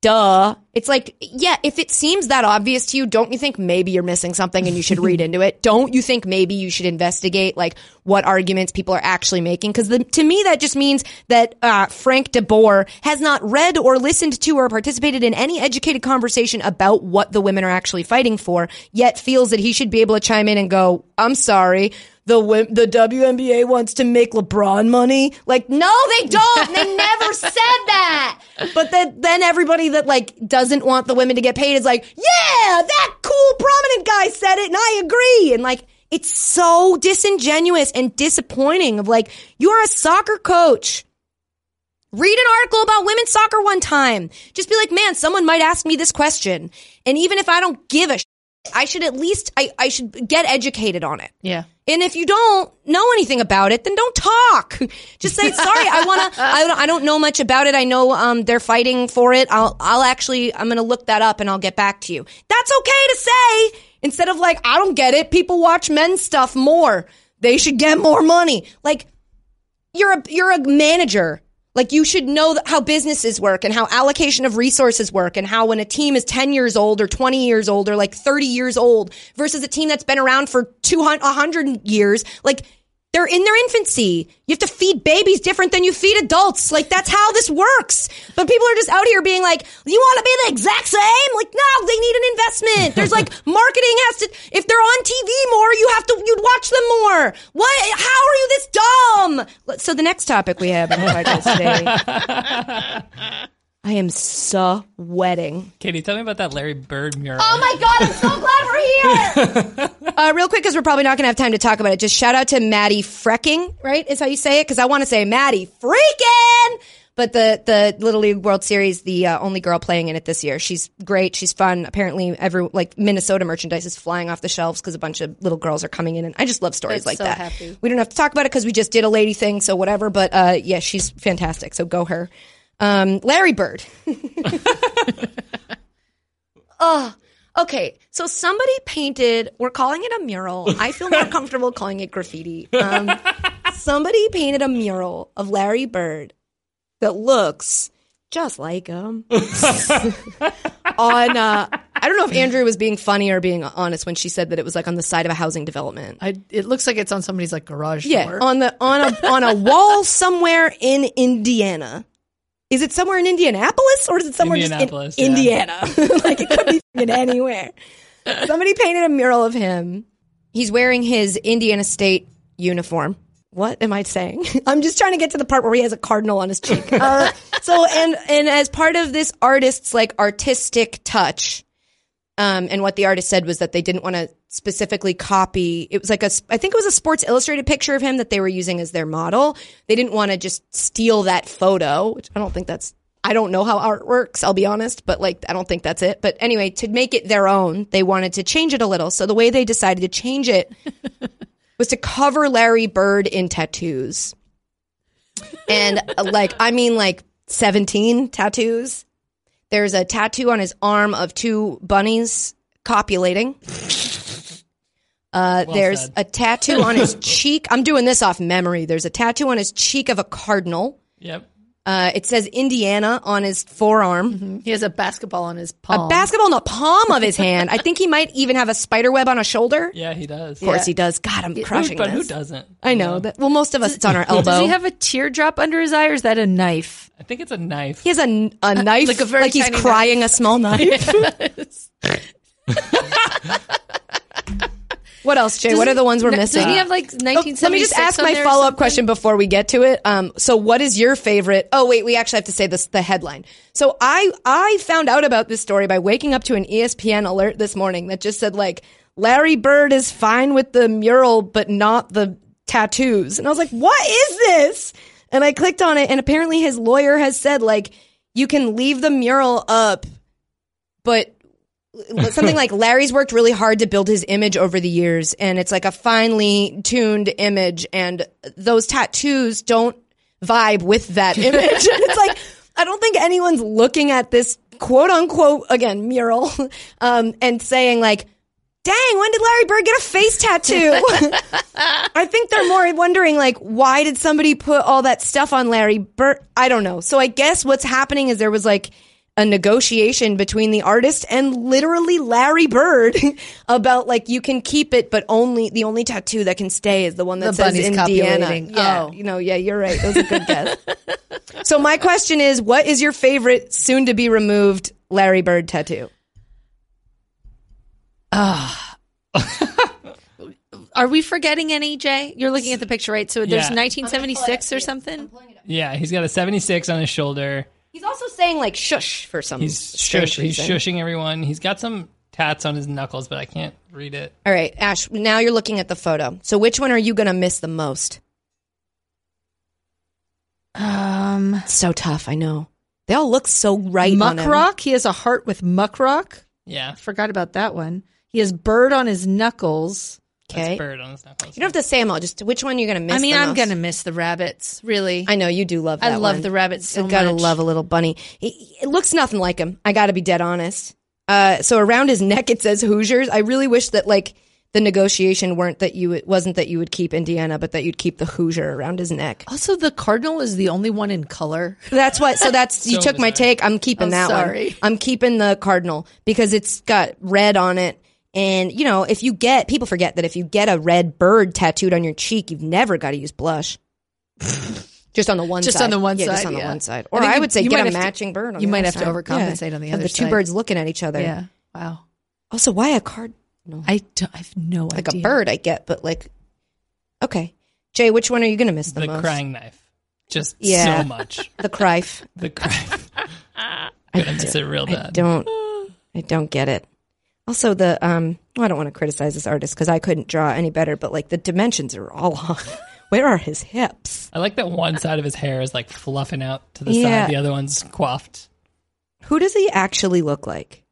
Duh. It's like, yeah, if it seems that obvious to you, don't you think maybe you're missing something and you should read into it? Don't you think maybe you should investigate like what arguments people are actually making? Because to me, that just means that uh, Frank de Boer has not read or listened to or participated in any educated conversation about what the women are actually fighting for, yet feels that he should be able to chime in and go, I'm sorry, the the W N B A wants to make LeBron money. Like, no, they don't. They never said that. But then, then everybody that like doesn't want the women to get paid is like, yeah, that cool prominent guy said it and I agree. And like, it's so disingenuous and disappointing of like, you're a soccer coach. Read an article about women's soccer one time. Just be like, man, someone might ask me this question. And even if I don't give a shit, I should at least, I, I should get educated on it. Yeah. And if you don't know anything about it, then don't talk. Just say, sorry, I want to, I don't know much about it. I know um, they're fighting for it. I'll, I'll actually, I'm going to look that up and I'll get back to you. That's okay to say. Instead of like, I don't get it. People watch men's stuff more. They should get more money. Like, you're a, you're a manager. Like, you should know how businesses work and how allocation of resources work and how when a team is ten years old or twenty years old or like thirty years old versus a team that's been around for two hundred, one hundred years, like, they're in their infancy. You have to feed babies different than you feed adults. Like, that's how this works. But people are just out here being like, you want to be the exact same? Like, no, they need an investment. There's like, marketing has to, if they're on T V more, you have to, you'd watch them more. What, how are you this dumb? So the next topic we have on the podcast today. I am sweating. Katie, tell me about that Larry Bird mural. Oh my God, I'm so glad we're here. uh, real quick, because we're probably not going to have time to talk about it. Just shout out to Maddie Frecking, right, is how you say it? Because I want to say Maddie Freaking. But the, the Little League World Series, the uh, only girl playing in it this year. She's great. She's fun. Apparently, every like Minnesota merchandise is flying off the shelves because a bunch of little girls are coming in. And I just love stories That's like so that. Happy. We don't have to talk about it because we just did a lady thing, so whatever. But uh, yeah, she's fantastic. So go her. Um, Larry Bird. Oh, okay. So somebody painted, we're calling it a mural. I feel more comfortable calling it graffiti. Um, somebody painted a mural of Larry Bird that looks just like him. on, uh, I don't know if Andrew was being funny or being honest when she said that it was like on the side of a housing development. I, it looks like it's on somebody's like garage yeah, door. Yeah, on the on a on a wall somewhere in Indiana. Is it somewhere in Indianapolis or is it somewhere just in yeah. Indiana? Like, it could be in anywhere. Somebody painted a mural of him. He's wearing his Indiana State uniform. What am I saying? I'm just trying to get to the part where he has a cardinal on his cheek. Uh, so, and and as part of this artist's like artistic touch, um, and what the artist said was that they didn't want to specifically copy. It was like a, I think it was a Sports Illustrated picture of him that they were using as their model. They didn't want to just steal that photo, which I don't think that's. I don't know how art works, I'll be honest, but like I don't think that's it. But anyway, to make it their own, they wanted to change it a little. So the way they decided to change it. was to cover Larry Bird in tattoos. And like, I mean like seventeen tattoos. There's a tattoo on his arm of two bunnies copulating. Uh, well there's said. a tattoo on his cheek. I'm doing this off memory. There's a tattoo on his cheek of a cardinal. Yep. Uh, it says Indiana on his forearm. Mm-hmm. He has a basketball on his palm. A basketball in the palm of his hand. I think he might even have a spider web on a shoulder. Yeah, he does. Of course yeah. he does. God, I'm crushing who, but this. But who doesn't? I know. You know. That, well, most of us, it's on our elbow. Does he have a teardrop under his eye or is that a knife? I think it's a knife. He has a, a knife? Like, a very like he's crying knife. A small knife? Yes. What else, Jay? Does what he, are the ones we're missing? Does he have like nineteen seventy-six? Oh, let me just ask my follow-up question before we get to it. Um, so what is your favorite? Oh, wait, we actually have to say this, the headline. So I, I found out about this story by waking up to an E S P N alert this morning that just said like, Larry Bird is fine with the mural, but not the tattoos. And I was like, what is this? And I clicked on it. And apparently his lawyer has said like, you can leave the mural up, but something like Larry's worked really hard to build his image over the years, and it's like a finely tuned image, and those tattoos don't vibe with that image. It's like, I don't think anyone's looking at this quote unquote, again, mural, um, and saying like, dang, when did Larry Bird get a face tattoo? I think they're more wondering like, why did somebody put all that stuff on Larry Bird? I don't know. So I guess what's happening is there was like a negotiation between the artist and literally Larry Bird about like, you can keep it, but only the only tattoo that can stay is the one that the says Indiana. Yeah, oh. You know, yeah, you're right. That was a good guess. So my question is, what is your favorite soon to be removed Larry Bird tattoo? Ah. Uh, are we forgetting any, Jay? You're looking at the picture, right? So there's yeah. nineteen seventy-six or something. Yeah, he's got a seventy-six on his shoulder. He's also saying, like, shush for some He's shush. He's shushing everyone. He's got some tats on his knuckles, but I can't read it. All right, Ash, now you're looking at the photo. So which one are you going to miss the most? Um, it's so tough, I know. They all look so right muck on him. Muckrock? He has a heart with muckrock? Yeah. Forgot about that one. He has bird on his knuckles. Okay. That's bird on his knuckles. You don't have to say them all. Just which one you're going to miss I mean, the I'm most. going to miss the rabbits, really. I know, you do love that one. I love one. the rabbits so you gotta much. You've got to love a little bunny. It looks nothing like him. I got to be dead honest. Uh, so around his neck, it says Hoosiers. I really wish that, like, the negotiation weren't that you it wasn't that you would keep Indiana, but that you'd keep the Hoosier around his neck. Also, the cardinal is the only one in color. That's what. So that's so you took bizarre. my take. I'm keeping I'm that sorry. one. I'm keeping the cardinal because it's got red on it. And, you know, if you get, people forget that if you get a red bird tattooed on your cheek, you've never got to use blush. Just on the one just side. Just on the one yeah, side. Just on yeah. the one side. Or I, I would you, say you get a matching to, bird on you the You might have side. to overcompensate yeah. on the other the side. The two birds looking at each other. Yeah. Wow. Also, why a card? No. I, I have no like idea. Like a bird I get, but like, okay. Jay, which one are you going to miss the, the most? The crying knife. Just yeah. so much. The crife. The crife. I'm going to miss it real bad. I don't, I don't get it. Also, the, um, well, I don't want to criticize this artist because I couldn't draw any better, but like the dimensions are all off. Where are his hips? I like that one side of his hair is like fluffing out to the yeah. side, the other one's coiffed. Who does he actually look like?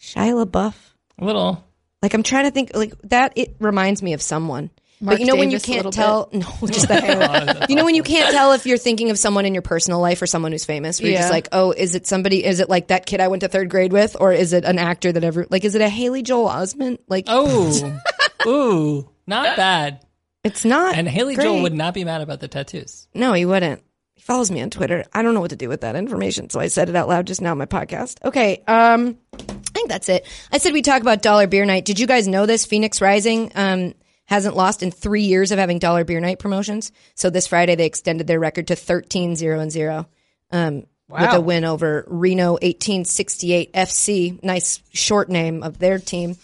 Shia LaBeouf? A little. Like I'm trying to think, like that, it reminds me of someone. Mark but you know Davis when you can't tell, bit. no, just the hair. You know when you can't tell if you're thinking of someone in your personal life or someone who's famous. Where yeah. You're just like, oh, is it somebody? Is it like that kid I went to third grade with, or is it an actor that ever? Like, is it a Haley Joel Osment? Like, oh, ooh, not bad. It's not. And Haley great. Joel would not be mad about the tattoos. No, he wouldn't. He follows me on Twitter. I don't know what to do with that information, so I said it out loud just now on my podcast. Okay, um, I think that's it. I said we talk about Dollar Beer Night. Did you guys know this? Phoenix Rising. Um. Hasn't lost in three years of having Dollar Beer Night promotions. So this Friday they extended their record to thirteen and oh and oh um, wow. with a win over Reno eighteen sixty-eight F C. Nice short name of their team.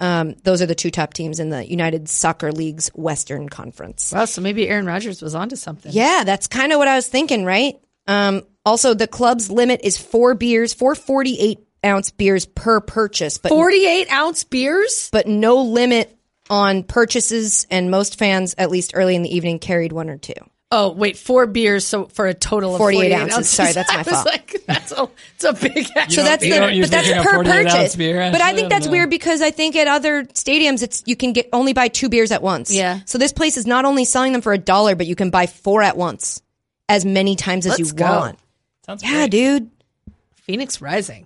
Um, those are the two top teams in the United Soccer League's Western Conference. Wow, so maybe Aaron Rodgers was onto something. Yeah, that's kind of what I was thinking, right? Um, also, the club's limit is four beers, four forty-eight ounce beers per purchase. But forty-eight ounce beers? But no limit on purchases, and most fans, at least early in the evening, carried one or two. Oh, wait, four beers so for a total of forty-eight, forty-eight ounces. ounces. Sorry, that's my fault. Like, that's a, it's a big ass. So that's the, but that's per purchase. Beer, but I think that's no. weird because I think at other stadiums, it's you can get only buy two beers at once. Yeah. So this place is not only selling them for a dollar, but you can buy four at once as many times as Let's you go. want. Sounds yeah, great. dude. Phoenix Rising.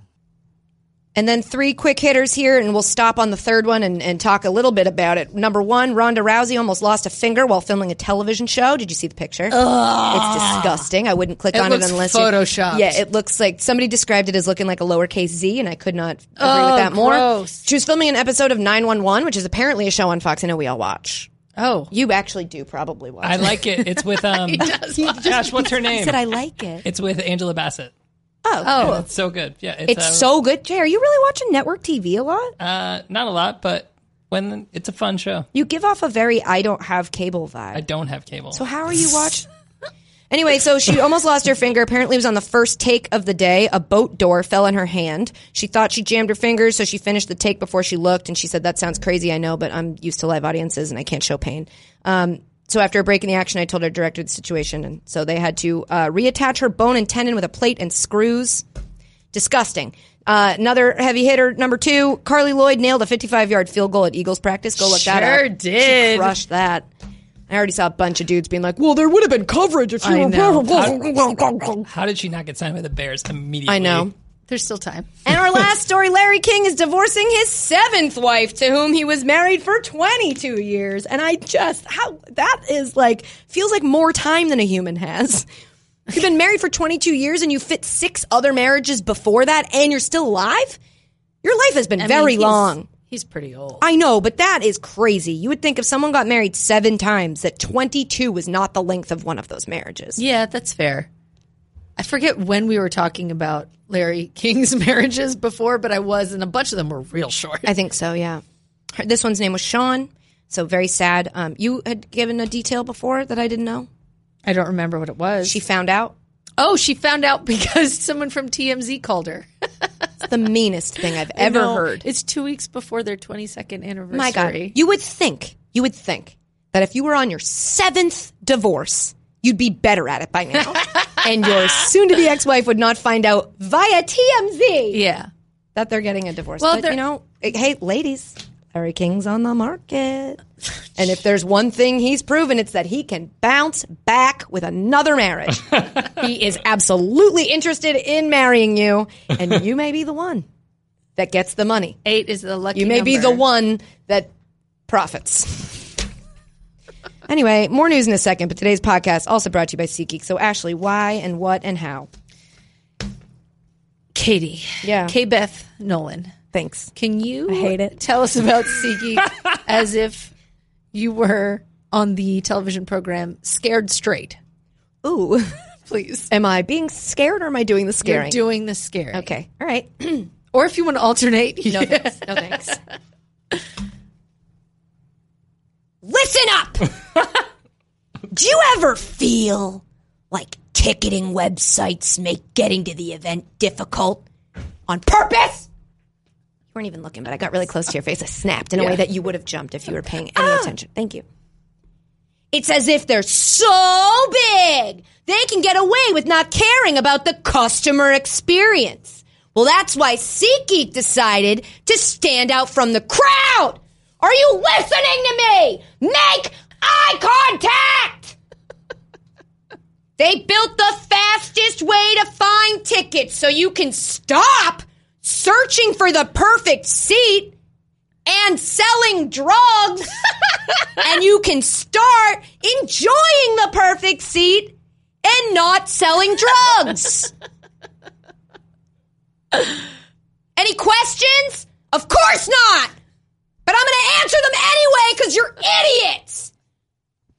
And then three quick hitters here, and we'll stop on the third one and, and talk a little bit about it. Number one, Ronda Rousey almost lost a finger while filming a television show. Did you see the picture? Ugh. It's disgusting. I wouldn't click it on it unless Photoshopped. You... Yeah, it looks like... Somebody described it as looking like a lowercase z, and I could not agree oh, with that more. Gross. She was filming an episode of nine one one, which is apparently a show on Fox I know we all watch. Oh. You actually do probably watch I it. like it. It's with... um. he does he just, Gosh, what's her name? He said I like it. It's with Angela Bassett. Oh, oh cool. It's so good. Yeah, It's, it's uh, so good. Jay, are you really watching network T V a lot? Uh, not a lot, but when it's a fun show. You give off a very I don't have cable vibe. I don't have cable. So how are you watching? Anyway, so she almost lost her finger. Apparently it was on the first take of the day. A boat door fell in her hand. She thought she jammed her fingers, so she finished the take before she looked, and she said, that sounds crazy, I know, but I'm used to live audiences, and I can't show pain. Um So after a break in the action, I told our director the situation, and so they had to uh, reattach her bone and tendon with a plate and screws. Disgusting. Uh, another heavy hitter, number two, Carly Lloyd nailed a fifty-five yard field goal at Eagles practice. Go look sure that up. Sure did. She crushed that. I already saw a bunch of dudes being like, well, there would have been coverage if she were... How, how did she not get signed by the Bears immediately? I know. There's still time. And our last story, Larry King is divorcing his seventh wife to whom he was married for twenty-two years. And I just, how, that is like, feels like more time than a human has. You've been married for twenty-two years and you fit six other marriages before that and you're still alive? Your life has been I very mean, he's, long. He's pretty old. I know, but that is crazy. You would think if someone got married seven times that twenty-two was not the length of one of those marriages. Yeah, that's fair. I forget when we were talking about Larry King's marriages before, but I was, and a bunch of them were real short. I think so, yeah. This one's name was Sean, so very sad. Um, you had given a detail before that I didn't know? I don't remember what it was. She found out? Oh, she found out because someone from T M Z called her. It's the meanest thing I've ever no, heard. It's two weeks before their twenty-second anniversary. My God. You would think, you would think that if you were on your seventh divorce, you'd be better at it by now. And your soon-to-be ex-wife would not find out via T M Z yeah. that they're getting a divorce. Well, but, you know, hey, ladies, Larry King's on the market. And if there's one thing he's proven, it's that he can bounce back with another marriage. He is absolutely interested in marrying you, and you may be the one that gets the money. Eight is the lucky number. You may be the one that profits. Anyway, more news in a second, but today's podcast also brought to you by SeatGeek. So, Ashley, why and what and how? Katie. Yeah. K. Beth Nolan. Thanks. Can you I hate it. tell us about SeatGeek as if you were on the television program Scared Straight? Ooh. Please. Am I being scared or am I doing the scaring? You're doing the scaring. Okay. All right. Or if you want to alternate. No thanks. No thanks. Listen up! Do you ever feel like ticketing websites make getting to the event difficult on purpose? You weren't even looking, but I got really close to your face. I snapped in a yeah. way that you would have jumped if you were paying any ah. attention. Thank you. It's as if they're so big, they can get away with not caring about the customer experience. Well, that's why SeatGeek decided to stand out from the crowd. Are you listening to me? Make eye contact! They built the fastest way to find tickets so you can stop searching for the perfect seat and selling drugs. And you can start enjoying the perfect seat and not selling drugs. Any questions? Of course not! But I'm going to answer them anyway because you're idiots.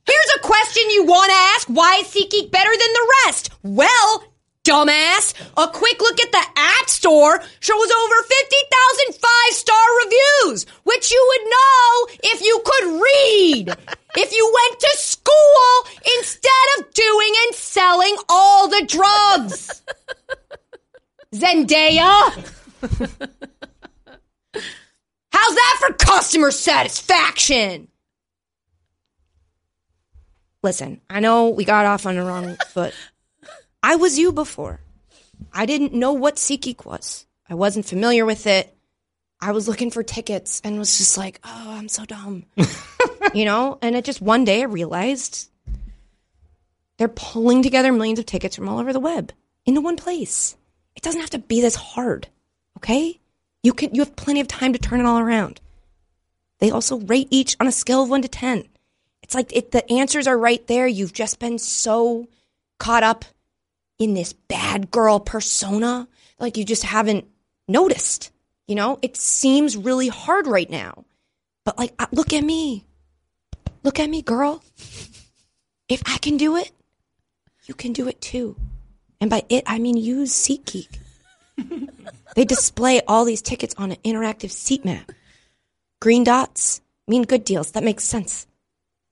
Here's a question you want to ask. Why is SeatGeek better than the rest? Well, dumbass. A quick look at the App Store shows over fifty thousand five-star reviews, which you would know if you could read. If you went to school instead of doing and selling all the drugs. Zendaya. How's that for customer satisfaction? Listen, I know we got off on the wrong foot. I was you before. I didn't know what SeatGeek was. I wasn't familiar with it. I was looking for tickets and was just like, oh, I'm so dumb. You know? And it just one day I realized they're pulling together millions of tickets from all over the web into one place. It doesn't have to be this hard, okay? You can, you have plenty of time to turn it all around. They also rate each on a scale of one to ten. It's like it, the answers are right there. You've just been so caught up in this bad girl persona, like you just haven't noticed. You know, it seems really hard right now. But like, look at me. Look at me, girl. If I can do it, you can do it too. And by it, I mean use SeatGeek. They display all these tickets on an interactive seat map. Green dots mean good deals. That makes sense.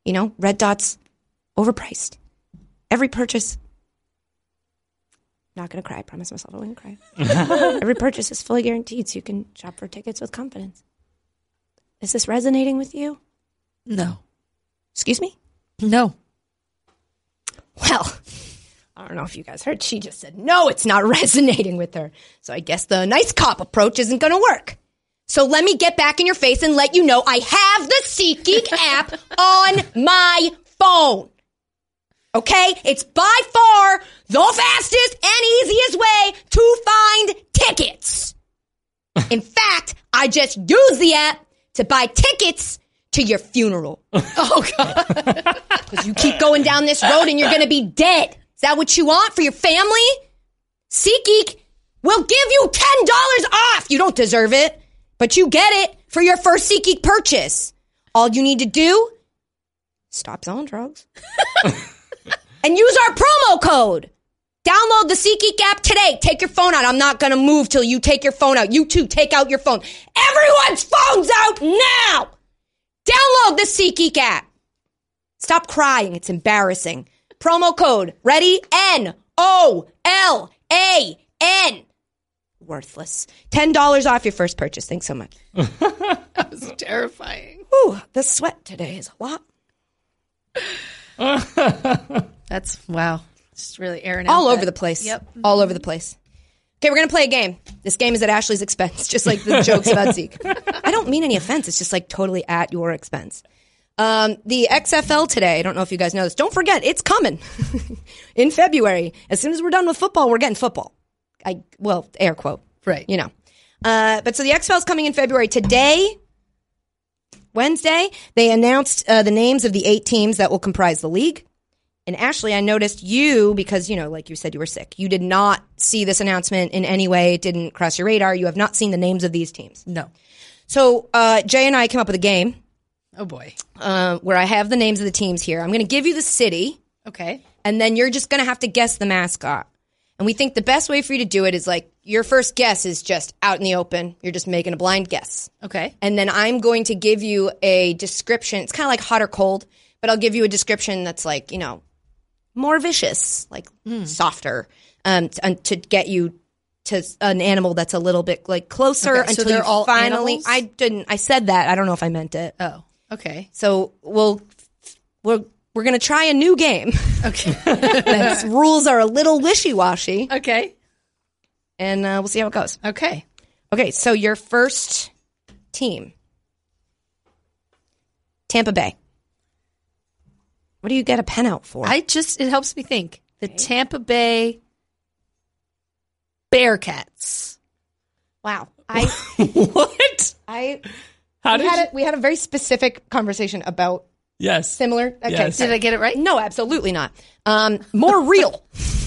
You know, red dots, overpriced. Every purchase, not going to cry. I promise myself I wouldn't cry. Every purchase is fully guaranteed, so you can shop for tickets with confidence. Is this resonating with you? No. Excuse me? No. Well, I don't know if you guys heard. She just said, no, it's not resonating with her. So I guess the nice cop approach isn't going to work. So let me get back in your face and let you know I have the SeatGeek app on my phone. Okay? It's by far the fastest and easiest way to find tickets. In fact, I just used the app to buy tickets to your funeral. Oh, God. Because you keep going down this road and you're going to be dead. Is that what you want for your family? SeatGeek will give you ten dollars off. You don't deserve it. But you get it for your first SeatGeek purchase. All you need to do, stop selling drugs. And use our promo code. Download the SeatGeek app today. Take your phone out. I'm not going to move till you take your phone out. You too, take out your phone. Everyone's phone's out now. Download the SeatGeek app. Stop crying. It's embarrassing. Promo code. Ready? N O L A N. Worthless. ten dollars off your first purchase. Thanks so much. That was terrifying. Ooh, the sweat today is a lot. That's, wow. Just really airing out. All over the place. Yep. All over the place. Okay, we're going to play a game. This game is at Ashley's expense, just like the jokes about Zeke. I don't mean any offense. It's just like totally at your expense. Um, the X F L today, I don't know if you guys know this. Don't forget, it's coming in February. As soon as we're done with football, we're getting football. I well, air quote. Right. You know. Uh, but so the X F L is coming in February. Today, Wednesday, they announced uh, the names of the eight teams that will comprise the league. And Ashley, I noticed you, because, you know, like you said, you were sick. You did not see this announcement in any way. It didn't cross your radar. You have not seen the names of these teams. No. So uh, Jay and I came up with a game. Oh, boy. Uh, where I have the names of the teams here. I'm going to give you the city. Okay. And then you're just going to have to guess the mascot. And we think the best way for you to do it is like your first guess is just out in the open. You're just making a blind guess. Okay. And then I'm going to give you a description. It's kind of like hot or cold, but I'll give you a description that's like, you know, more vicious, like mm. softer, um, to, to get you to an animal that's a little bit like closer okay, until so you all finally. Animals? I didn't. I said that. I don't know if I meant it. Oh, okay. So we'll we'll. We're going to try a new game. Okay. Its rules are a little wishy-washy. Okay. And uh, we'll see how it goes. Okay. Okay, so your first team. Tampa Bay. What do you get a pen out for? I just, it helps me think. The okay. Tampa Bay Bearcats. Wow. I What? I How did we had, you... a, we had a very specific conversation about Yes. Similar? Okay. Yes. Did I get it right? No, absolutely not. Um, more real.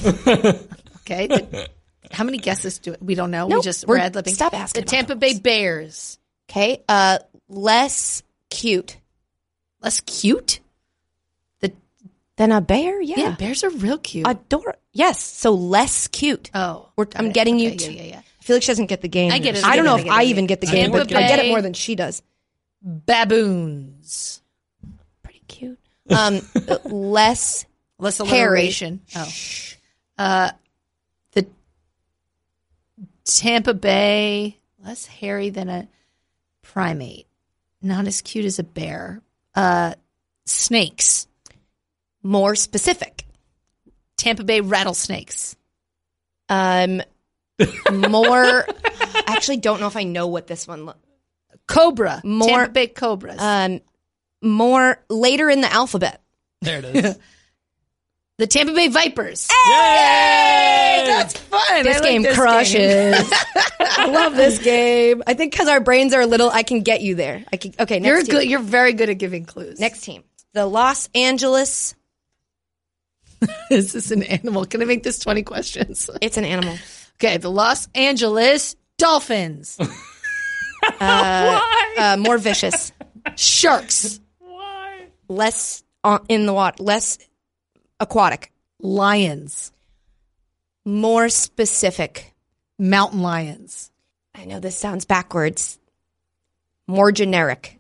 Okay. The, how many guesses do we don't know? Nope. We just we're ad libbing. Stop asking. The Tampa Bay Bears. Okay. Uh, less cute. Less cute? The Than a bear, yeah. Yeah, bears are real cute. Adorable. Yes, so less cute. Oh. We're, I'm right. getting you okay, to. Yeah, yeah, yeah. I feel like she doesn't get the game. I get it. I don't know if I even get the game, but I get it more than she does. Baboons. Pretty cute. Um, less Less alliteration. Oh. Uh, the Tampa Bay, less hairy than a primate. Not as cute as a bear. Uh, snakes. More specific. Tampa Bay rattlesnakes. Um, more. I actually don't know if I know what this one. Lo- Cobra. More, Tampa Bay cobras. Um, more later in the alphabet. There it is. The Tampa Bay Vipers. Hey! Yay! That's fun. This I game like this crushes. Game. I love this game. I think because our brains are a little. I can get you there. I can. Okay. Next you're team. good. You're very good at giving clues. Next team. The Los Angeles. Is this an animal? Can I make this twenty questions? It's an animal. Okay, the Los Angeles Dolphins. uh, Why? Uh, more vicious. Sharks. Why? Less on, in the water. Less aquatic. Lions. More specific. Mountain lions. I know this sounds backwards. More generic.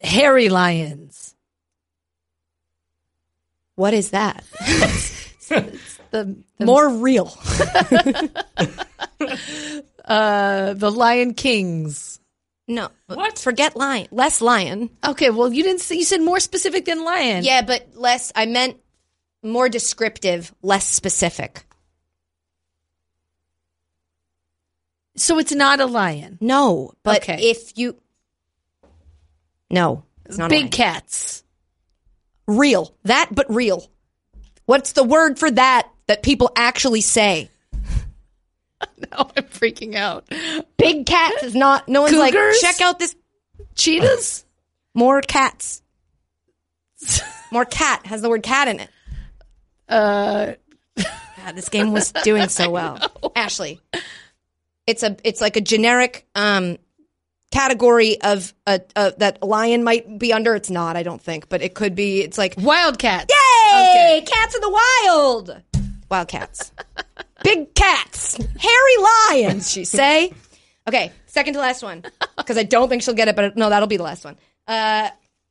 Hairy lions. What is that? it's, it's the, the more real. uh, the Lion Kings. No, what? Forget lion. Less lion. Okay, well you didn't. Say, you said more specific than lion. Yeah, but less. I meant more descriptive, less specific. So it's not a lion. No, but okay. if you. No, it's not big a lion. Cats. Real. That, but real. What's the word for that that people actually say? No, I'm freaking out. Big cats is not... No one's Cougars? Like, check out this... Cheetahs? More cats. More cat has the word cat in it. Uh, God, this game was doing so well. Ashley, it's a it's like a generic... Um, category of a, a that a lion might be under. It's not, I don't think, but it could be. It's like wildcats. Yay! Okay. Cats in the wild. Wildcats. Big cats. Hairy lions, she say. Okay, second to last one, because I don't think she'll get it, but no, that'll be the last one. Uh,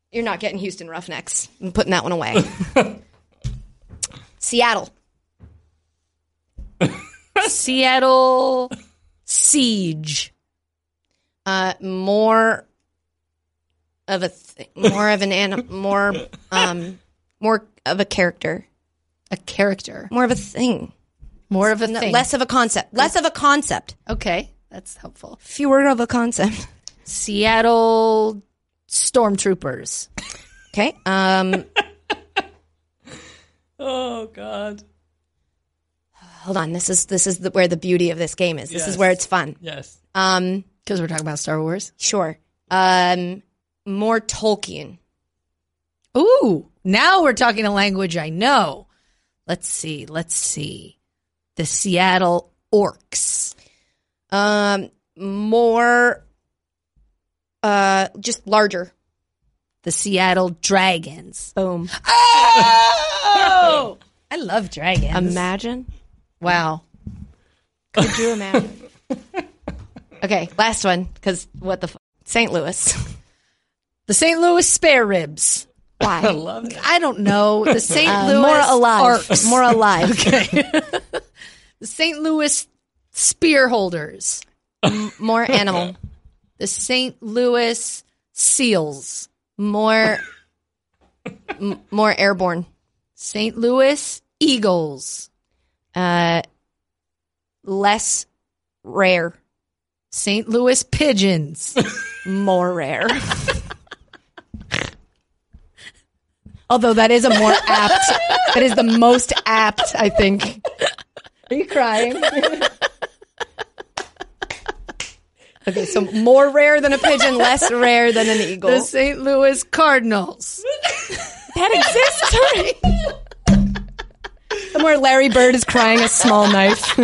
you're not getting Houston Roughnecks. I'm putting that one away. Seattle. Seattle Siege. Uh, more of a th- more of an anim- more um more of a character, a character, more of a thing, more of a no, thing, less of a concept, less of a concept. Okay, that's helpful. Fewer of a concept. Seattle Stormtroopers. Okay. Um. Oh God. Hold on. This is this is the, where the beauty of this game is. This yes. is where it's fun. Yes. Um. Because we're talking about Star Wars? Sure. Um, more Tolkien. Ooh, now we're talking a language I know. Let's see. Let's see. The Seattle Orcs. Um, more, uh, just larger. The Seattle Dragons. Boom. Oh! I love dragons. Imagine. Wow. Could you imagine? Okay, last one, because what the fuck? Saint Louis. The Saint Louis Spare Ribs. Why? I love that. I don't know. The Saint Uh, Louis more alive. Arcs. More alive. Okay. The Saint Louis Spear Holders. M- more animal. The Saint Louis Seals. More, m- more airborne. Saint Louis Eagles. Uh, less rare. Saint Louis Pigeons. More rare. Although that is a more apt, that is the most apt, I think. Are you crying? Okay, so more rare than a pigeon, less rare than an eagle. The Saint Louis Cardinals. That exists already. Somewhere Larry Bird is crying a small knife.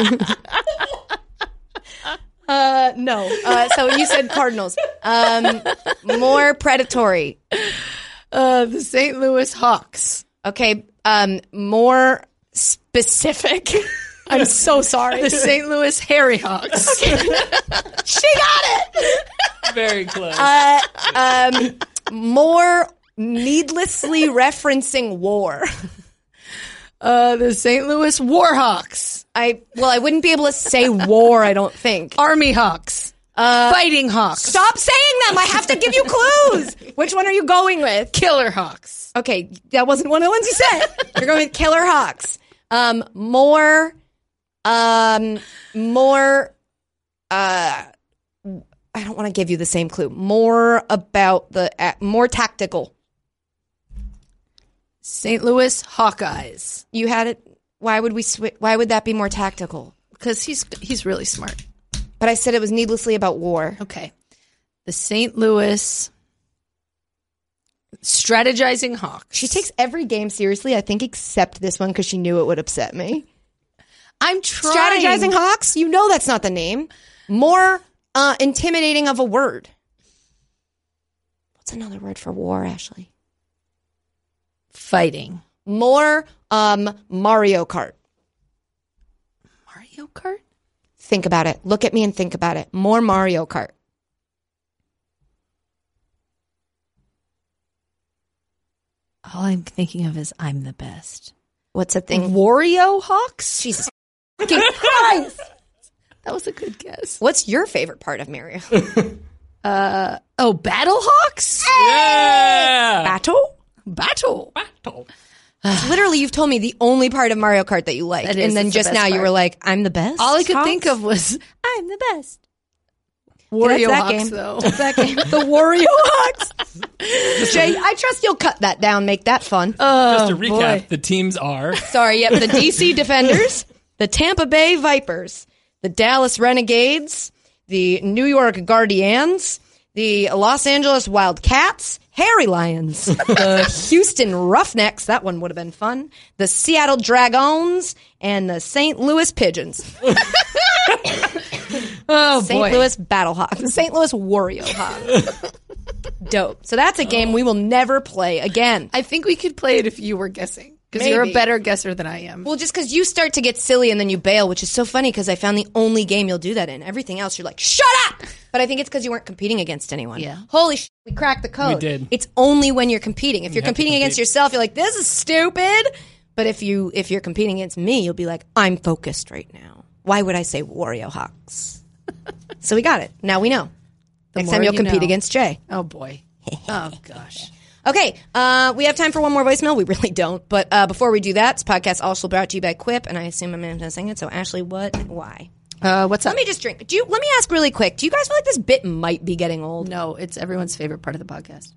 Uh, no. Uh, so you said Cardinals. Um, more predatory. Uh, the Saint Louis Hawks. Okay, um, more specific. I'm so sorry. The Saint Louis Harry Hawks. Okay. She got it. Very close. Uh, um, more needlessly referencing war. Uh, the Saint Louis Warhawks. I well, I wouldn't be able to say war. I don't think. Army Hawks. Uh, Fighting Hawks. Stop saying them. I have to give you clues. Which one are you going with? Killer Hawks. Okay, that wasn't one of the ones you said. You're going with Killer Hawks. Um, more, um, more. Uh, I don't want to give you the same clue. More about the uh, more tactical. Saint Louis Hawkeyes. You had it. Why would we? Sw- why would that be more tactical? Because he's he's really smart. But I said it was needlessly about war. Okay. The Saint Louis strategizing Hawks. She takes every game seriously, I think, except this one because she knew it would upset me. I'm trying. Strategizing Hawks? You know that's not the name. More uh, intimidating of a word. What's another word for war, Ashley? Fighting. More um, Mario Kart. Mario Kart? Think about it. Look at me and think about it. More Mario Kart. All I'm thinking of is I'm the best. What's a thing? Wario Hawks? Jesus Christ. That was a good guess. What's your favorite part of Mario? uh, oh, Battle Hawks? Yeah! Battle? Battle. Battle. Literally, you've told me the only part of Mario Kart that you like. That is, and then just the now part. You were like, I'm the best. All I could Hawks. think of was, I'm the best. Wario yeah, Hawks, game. though. That's that game. The Wario Hawks. Jay, I trust you'll cut that down, make that fun. Oh, just to recap, boy. The teams are. Sorry, yep. The D C Defenders, the Tampa Bay Vipers, the Dallas Renegades, the New York Guardians, the Los Angeles Wildcats, Hairy Lions, the Houston Roughnecks, that one would have been fun, the Seattle Dragons, and the Saint Louis Pigeons. Oh, Saint boy. Saint Louis Battlehawks, the Saint Louis Wario Hawks. Dope. So that's a game we will never play again. I think we could play it if you were guessing, because you're a better guesser than I am. Well, just because you start to get silly and then you bail, which is so funny because I found the only game you'll do that in. Everything else, you're like, shut up! But I think it's because you weren't competing against anyone. Yeah. Holy shit, we cracked the code. We did. It's only when you're competing. If you you're competing against yourself, you're like, this is stupid. But if, you, if you're competing against me, you'll be like, I'm focused right now. Why would I say Wario Hawks? So we got it. Now we know. The Next time you'll you compete know. against Jay. Oh, boy. Oh, gosh. Okay, uh, we have time for one more voicemail. We really don't. But uh, before we do that, this podcast also brought to you by Quip, and I assume I'm going to sing it. So, Ashley, what? Why? Uh, what's up? Let me just drink. Do you, let me ask really quick. Do you guys feel like this bit might be getting old? No, it's everyone's favorite part of the podcast.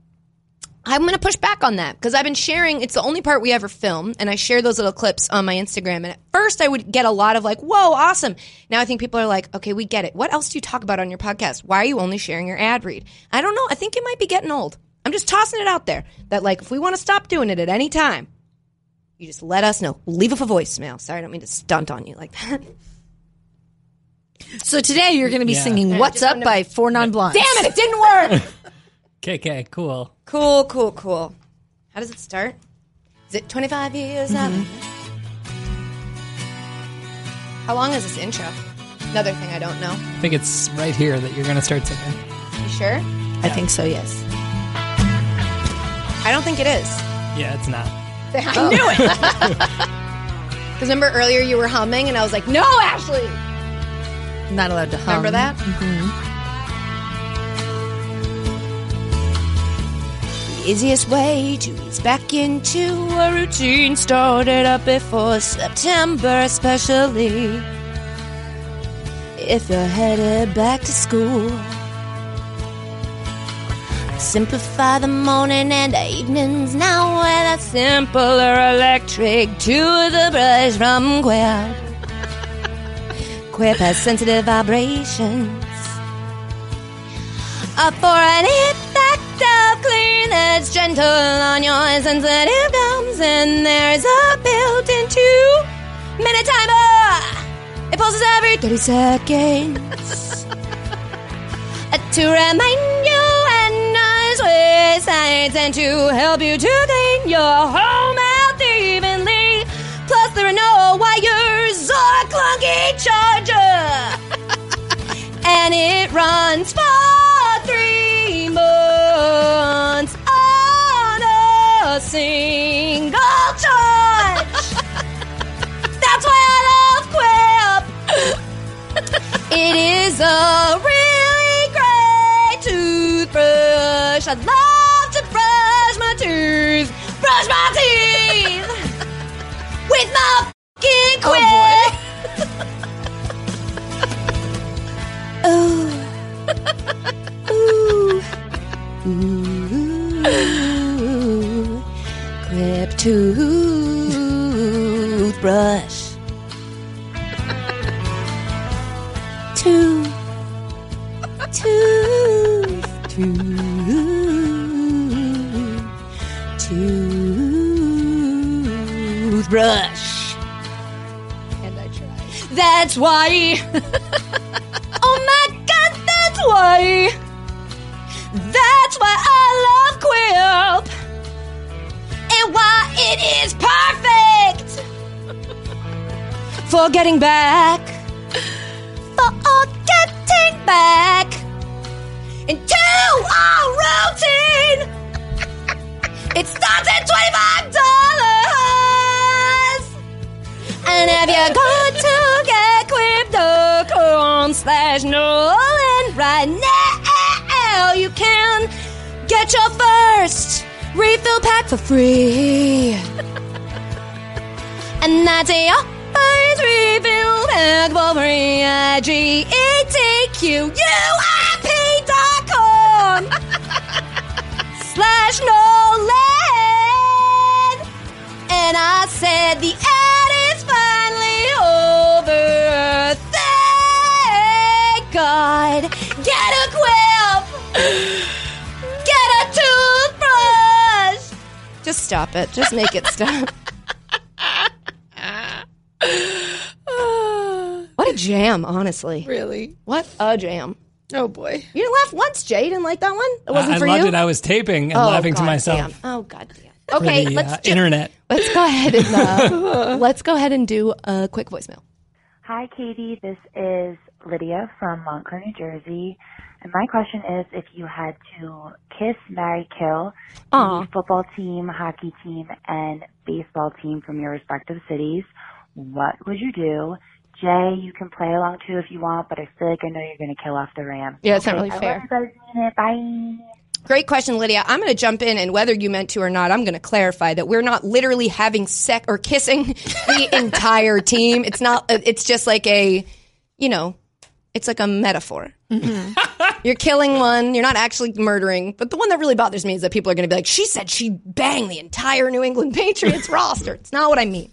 I'm going to push back on that because I've been sharing. It's the only part we ever film, and I share those little clips on my Instagram. And at first I would get a lot of like, whoa, awesome. Now I think people are like, okay, we get it. What else do you talk about on your podcast? Why are you only sharing your ad read? I don't know. I think it might be getting old. I'm just tossing it out there that, like, if we want to stop doing it at any time, you just let us know. Leave us a voicemail. Sorry, I don't mean to stunt on you like that. So today you're going to be yeah. singing and What's Up by Four Non Blondes. Damn it, it didn't work. K K, cool. Cool, cool, cool. How does it start? Is it twenty-five years mm-hmm. out? How long is this intro? Another thing I don't know. I think it's right here that you're going to start singing. You sure? Yeah. I think so, yes. I don't think it is. Yeah, it's not. I oh. knew it. Because remember earlier you were humming, and I was like, no, Ashley! I'm not allowed to hum. Remember that? Mm-hmm. The easiest way to ease back into a routine started up before September, especially if you're headed back to school. Simplify the morning and the evenings now with a simpler electric to the brush from Quip. Quip has sensitive vibrations up for an effect of clean that's gentle on your sensitive gums, and there's a built-in two-minute timer. It pulses every thirty seconds to remind you with science and to help you to clean your home out thief and leave. Plus there are no wires or clunky charger. And it runs for three months on a single charge. That's why I love Quip. It is a really great toothbrush. I'd love to brush my tooth, brush my teeth with my fucking Quip. Oh, ooh, ooh, ooh, Quip toothbrush. Two, two, two, toothbrush. And I tried. That's why. Oh my God, that's why. That's why I love Quilp. And why it is perfect for getting back. For all getting back into our routine. It starts at twenty-five dollars. And if you're going to get Quip dot com slash Nolan right now, you can get your first refill pack for free. And that's it. Please review at Wolverine I G E T Q U I P dot com slash Nolan. And I said the ad is finally over. Thank God. Get a Quip. Get a toothbrush. Just stop it. Just make it stop. What a jam, honestly. Really? What a jam. Oh, boy. You didn't laugh once, Jay. You didn't like that one? It wasn't uh, for you? I loved it. I was taping and oh, laughing God to myself. Damn. Oh, God damn. Okay, the, let's uh, ju- internet. Let's go ahead and uh, let's go ahead and do a quick voicemail. Hi, Katie. This is Lydia from Montclair, New Jersey. And my question is, if you had to kiss, marry, kill Aww. the football team, hockey team, and baseball team from your respective cities, what would you do? Jay, you can play along too if you want, but I feel like I know you're going to kill off the Rams. Yeah, it's okay, not really I fair. Love you guys. Bye. Great question, Lydia. I'm going to jump in, and whether you meant to or not, I'm going to clarify that we're not literally having sex or kissing the entire team. It's not. It's just like a, you know, it's like a metaphor. Mm-hmm. You're killing one. You're not actually murdering. But the one that really bothers me is that people are going to be like, she said she banged the entire New England Patriots roster. It's not what I mean.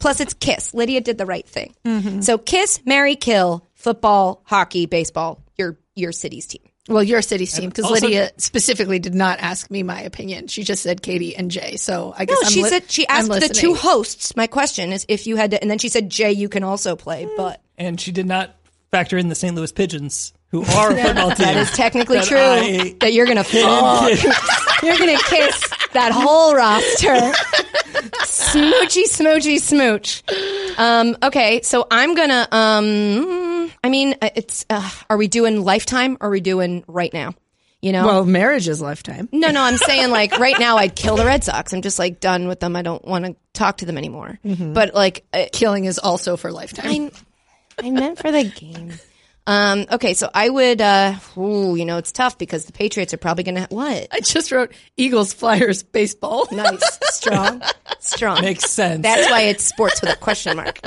Plus, it's kiss. Lydia did the right thing. Mm-hmm. So kiss, marry, kill, football, hockey, baseball, your your city's team. Well, your city's team, because Lydia specifically did not ask me my opinion. She just said Katie and Jay. So I guess no, I'm she li- said she asked the two hosts. My question is if you had to, and then she said Jay, you can also play, but and she did not factor in the Saint Louis Pigeons, who are a football team. That is technically that true. I that you're gonna fuck. You're gonna kiss that whole roster. Smoochy, smoochy, smooch. Um, okay, so I'm gonna. Um, I mean, it's. Uh, are we doing lifetime? Or are we doing right now? You know. Well, marriage is lifetime. No, no. I'm saying like right now, I'd kill the Red Sox. I'm just like done with them. I don't want to talk to them anymore. Mm-hmm. But like, uh, killing is also for lifetime. I, I meant for the game. Um, okay, so I would, uh, ooh, you know, it's tough because the Patriots are probably going to, what? I just wrote Eagles, Flyers, baseball. Nice. Strong. Strong. Makes sense. That's why it's sports with a question mark.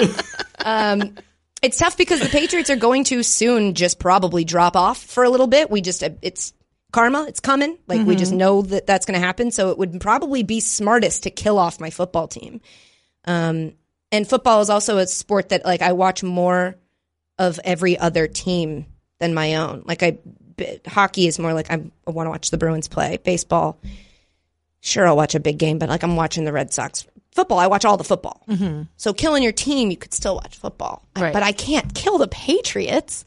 Um, it's tough because the Patriots are going to soon just probably drop off for a little bit. We just, it's karma. It's coming. Like mm-hmm. we just know that that's going to happen. So it would probably be smartest to kill off my football team. Um, and football is also a sport that like I watch more of every other team than my own. Like I, b- hockey is more like I'm, I want to watch the Bruins play. Baseball, sure, I'll watch a big game, but like I'm watching the Red Sox. Football, I watch all the football. Mm-hmm. So killing your team, you could still watch football. Right. I, but I can't kill the Patriots.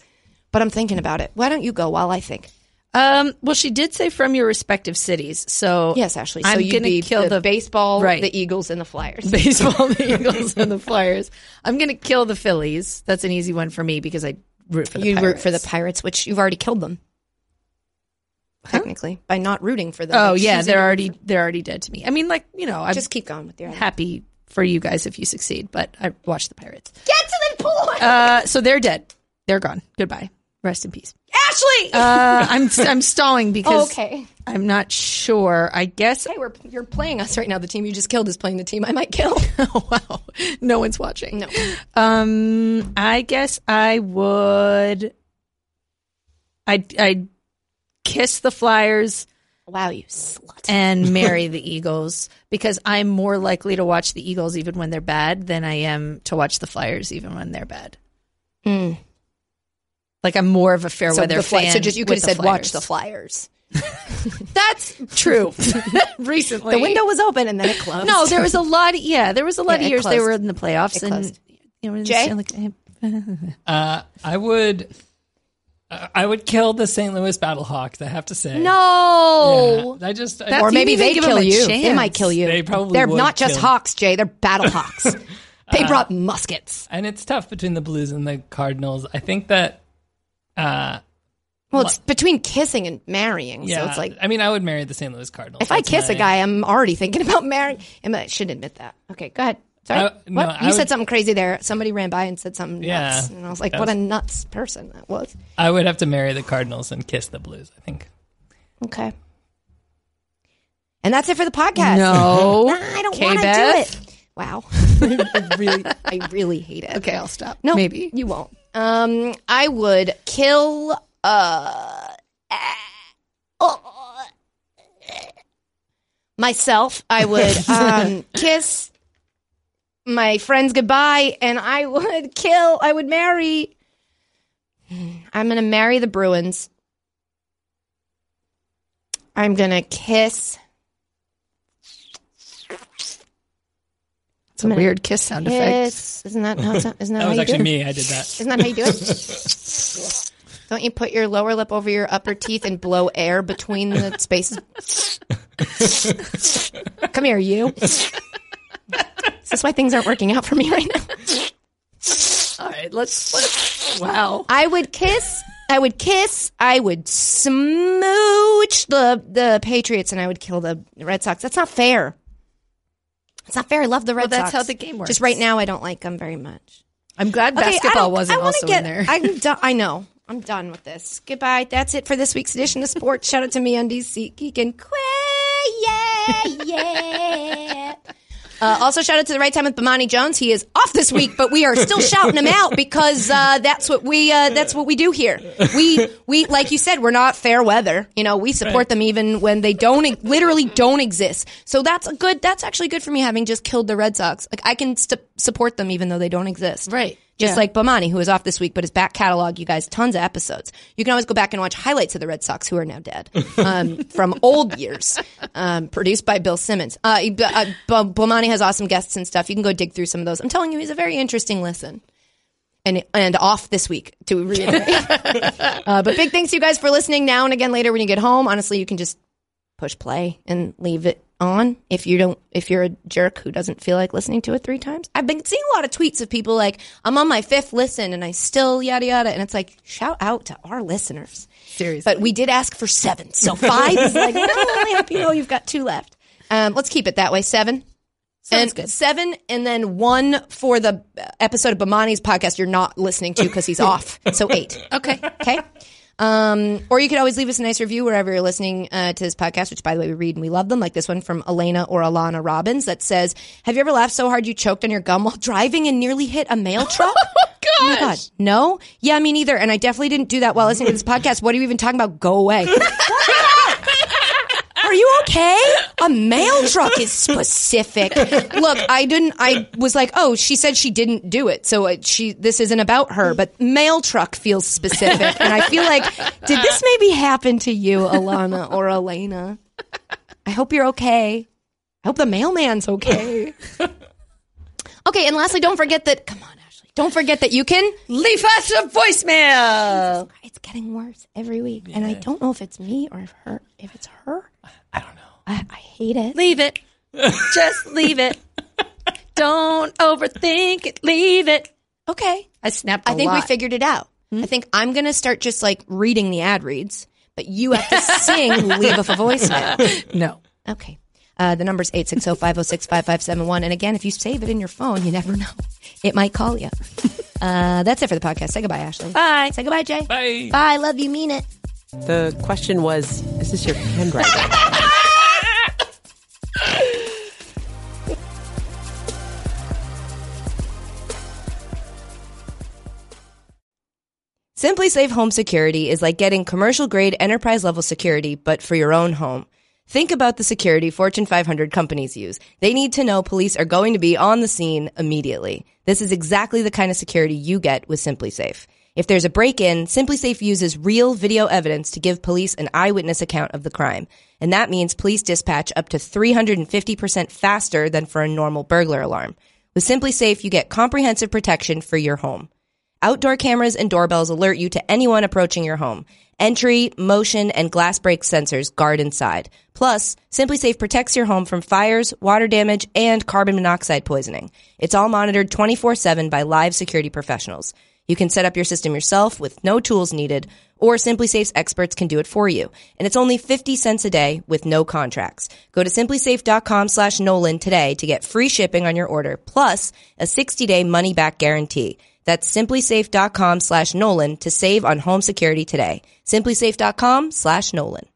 But I'm thinking about it. Why don't you go while I think? Um, well, she did say from your respective cities, so yes, Ashley. So I'm going to kill the, the baseball, right. the Eagles, and the Flyers. Baseball, the Eagles, and the Flyers. I'm going to kill the Phillies. That's an easy one for me because I root for the you Pirates. You root for the Pirates, which you've already killed them, huh? technically, by not rooting for them. Oh like, yeah, they're already for... they're already dead to me. I mean, like you know, I'm just keep going with your happy for you guys if you succeed. But I watch the Pirates. Get to the point. Uh, so they're dead. They're gone. Goodbye. Rest in peace. Ashley! Uh, I'm I'm stalling because oh, okay. I'm not sure. I guess... Hey, we're, you're playing us right now. The team you just killed is playing the team I might kill. Oh, wow. No one's watching. No. Um, I guess I would... I'd, I'd kiss the Flyers... Wow, you slut. And marry the Eagles because I'm more likely to watch the Eagles even when they're bad than I am to watch the Flyers even when they're bad. Hmm. Like I'm more of a fair so weather fly- fan. So just you could have said, "Watch the Flyers." That's true. Recently, the window was open and then it closed. No, there was a lot. Of, yeah, there was a lot yeah, of years closed. They were in the playoffs. It and closed. You know, Jay, like, uh, I would, uh, I would kill the Saint Louis Battlehawks. I have to say, no. Yeah, I just, I, or maybe they kill you. Chance. They might kill you. They probably. They're would not just kill. Hawks, Jay. They're Battlehawks. They brought muskets. And it's tough between the Blues and the Cardinals. I think that. Uh, well, it's between kissing and marrying, yeah, so it's like... I mean, I would marry the Saint Louis Cardinals. If I kiss my... a guy, I'm already thinking about marrying... I shouldn't admit that. Okay, go ahead. Sorry? I, no, what? I you would... said something crazy there. Somebody ran by and said something yeah, nuts, and I was like, was... what a nuts person that was. I would have to marry the Cardinals and kiss the Blues, I think. Okay. And that's it for the podcast. No. Nah, I don't want to do it. Wow. I, really, I really hate it. Okay, I'll stop. No, maybe. You won't. Um, I would kill, uh, uh, uh, myself. I would, um, kiss my friends goodbye, and I would kill, I would marry, I'm going to marry the Bruins. I'm going to kiss. It's a weird kiss sound kiss. effect. Isn't that how, isn't that that how you do it? That was actually me. I did that. Isn't that how you do it? Don't you put your lower lip over your upper teeth and blow air between the spaces? Come here, you. Is this why things aren't working out for me right now? All right, let's, let's. Wow. I would kiss. I would kiss. I would smooch the, the Patriots, and I would kill the Red Sox. That's not fair. It's not fair. I love the Red well, Sox. That's how the game works. Just right now, I don't like them very much. I'm glad okay, basketball wasn't also get, in there. I'm do- I know. I'm done with this. Goodbye. That's it for this week's edition of Sports. Shout out to me on D C Geek and Quay. Yeah, yeah. Uh, also, shout out to The Right Time with Bomani Jones. He is off this week, but we are still shouting him out because uh, that's what we uh, that's what we do here. We we like you said, we're not fair weather. You know, we support right. them even when they don't literally don't exist. So that's a good. That's actually good for me having just killed the Red Sox. Like I can st- support them even though they don't exist. Right. Just yeah. like Bomani, who is off this week, but his back catalog, you guys, tons of episodes. You can always go back and watch highlights of the Red Sox, who are now dead, um, from old years, um, produced by Bill Simmons. Uh, uh, Bomani has awesome guests and stuff. You can go dig through some of those. I'm telling you, he's a very interesting listen. And and off this week, to reiterate. uh, but big thanks to you guys for listening now and again later when you get home. Honestly, you can just push play and leave it on if you don't if you're a jerk who doesn't feel like listening to it three times. I've been seeing a lot of tweets of people like, I'm on my fifth listen and I still yada yada, and it's like, shout out to our listeners. Seriously. But we did ask for seven, so five is like, well, I only hope you know you've got two left. Um, let's keep it that way. Seven. Sounds and good. Seven, and then one for the episode of Bomani's podcast you're not listening to because he's off. So eight. Okay. Okay. Um, or you could always leave us a nice review wherever you're listening uh, to this podcast, which, by the way, we read and we love them, like this one from Elena or Alana Robbins that says, have you ever laughed so hard you choked on your gum while driving and nearly hit a mail truck? Oh, gosh. Oh my God. No? Yeah, me neither. And I definitely didn't do that while listening to this podcast. What are you even talking about? Go away. Are you okay? A mail truck is specific. Look, I didn't, I was like, oh, she said she didn't do it. So it, she, this isn't about her, but mail truck feels specific. And I feel like, did this maybe happen to you, Alana or Elena? I hope you're okay. I hope the mailman's okay. Okay. And lastly, don't forget that, come on, Ashley, Don't forget that you can leave us a voicemail. It's getting worse every week. Yeah. And I don't know if it's me or if her. If it's her. I don't know. I, I hate it. Leave it. Just leave it. Don't overthink it. Leave it. Okay. I snapped a I think lot. We figured it out. Hmm? I think I'm going to start just like reading the ad reads, but you have to sing leave us a voicemail. No. Okay. Uh, the number's eight six zero, five zero six, five five seven one. And again, if you save it in your phone, you never know. It might call you. Uh, that's it for the podcast. Say goodbye, Ashley. Bye. Say goodbye, Jay. Bye. Bye. Love you. Mean it. The question was, is this your handwriting? Simply Safe Home Security is like getting commercial-grade, enterprise-level security, but for your own home. Think about the security Fortune five hundred companies use. They need to know police are going to be on the scene immediately. This is exactly the kind of security you get with Simply Safe. If there's a break-in, Simply Safe uses real video evidence to give police an eyewitness account of the crime. And that means police dispatch up to three hundred fifty percent faster than for a normal burglar alarm. With Simply Safe, you get comprehensive protection for your home. Outdoor cameras and doorbells alert you to anyone approaching your home. Entry, motion, and glass break sensors guard inside. Plus, Simply Safe protects your home from fires, water damage, and carbon monoxide poisoning. It's all monitored twenty-four seven by live security professionals. You can set up your system yourself with no tools needed, or Simply Safe's experts can do it for you. And it's only fifty cents a day with no contracts. Go to simply safe dot com slash Nolan today to get free shipping on your order, plus a sixty day money-back guarantee. That's simply safe dot com slash Nolan to save on home security today. simply safe dot com slash Nolan.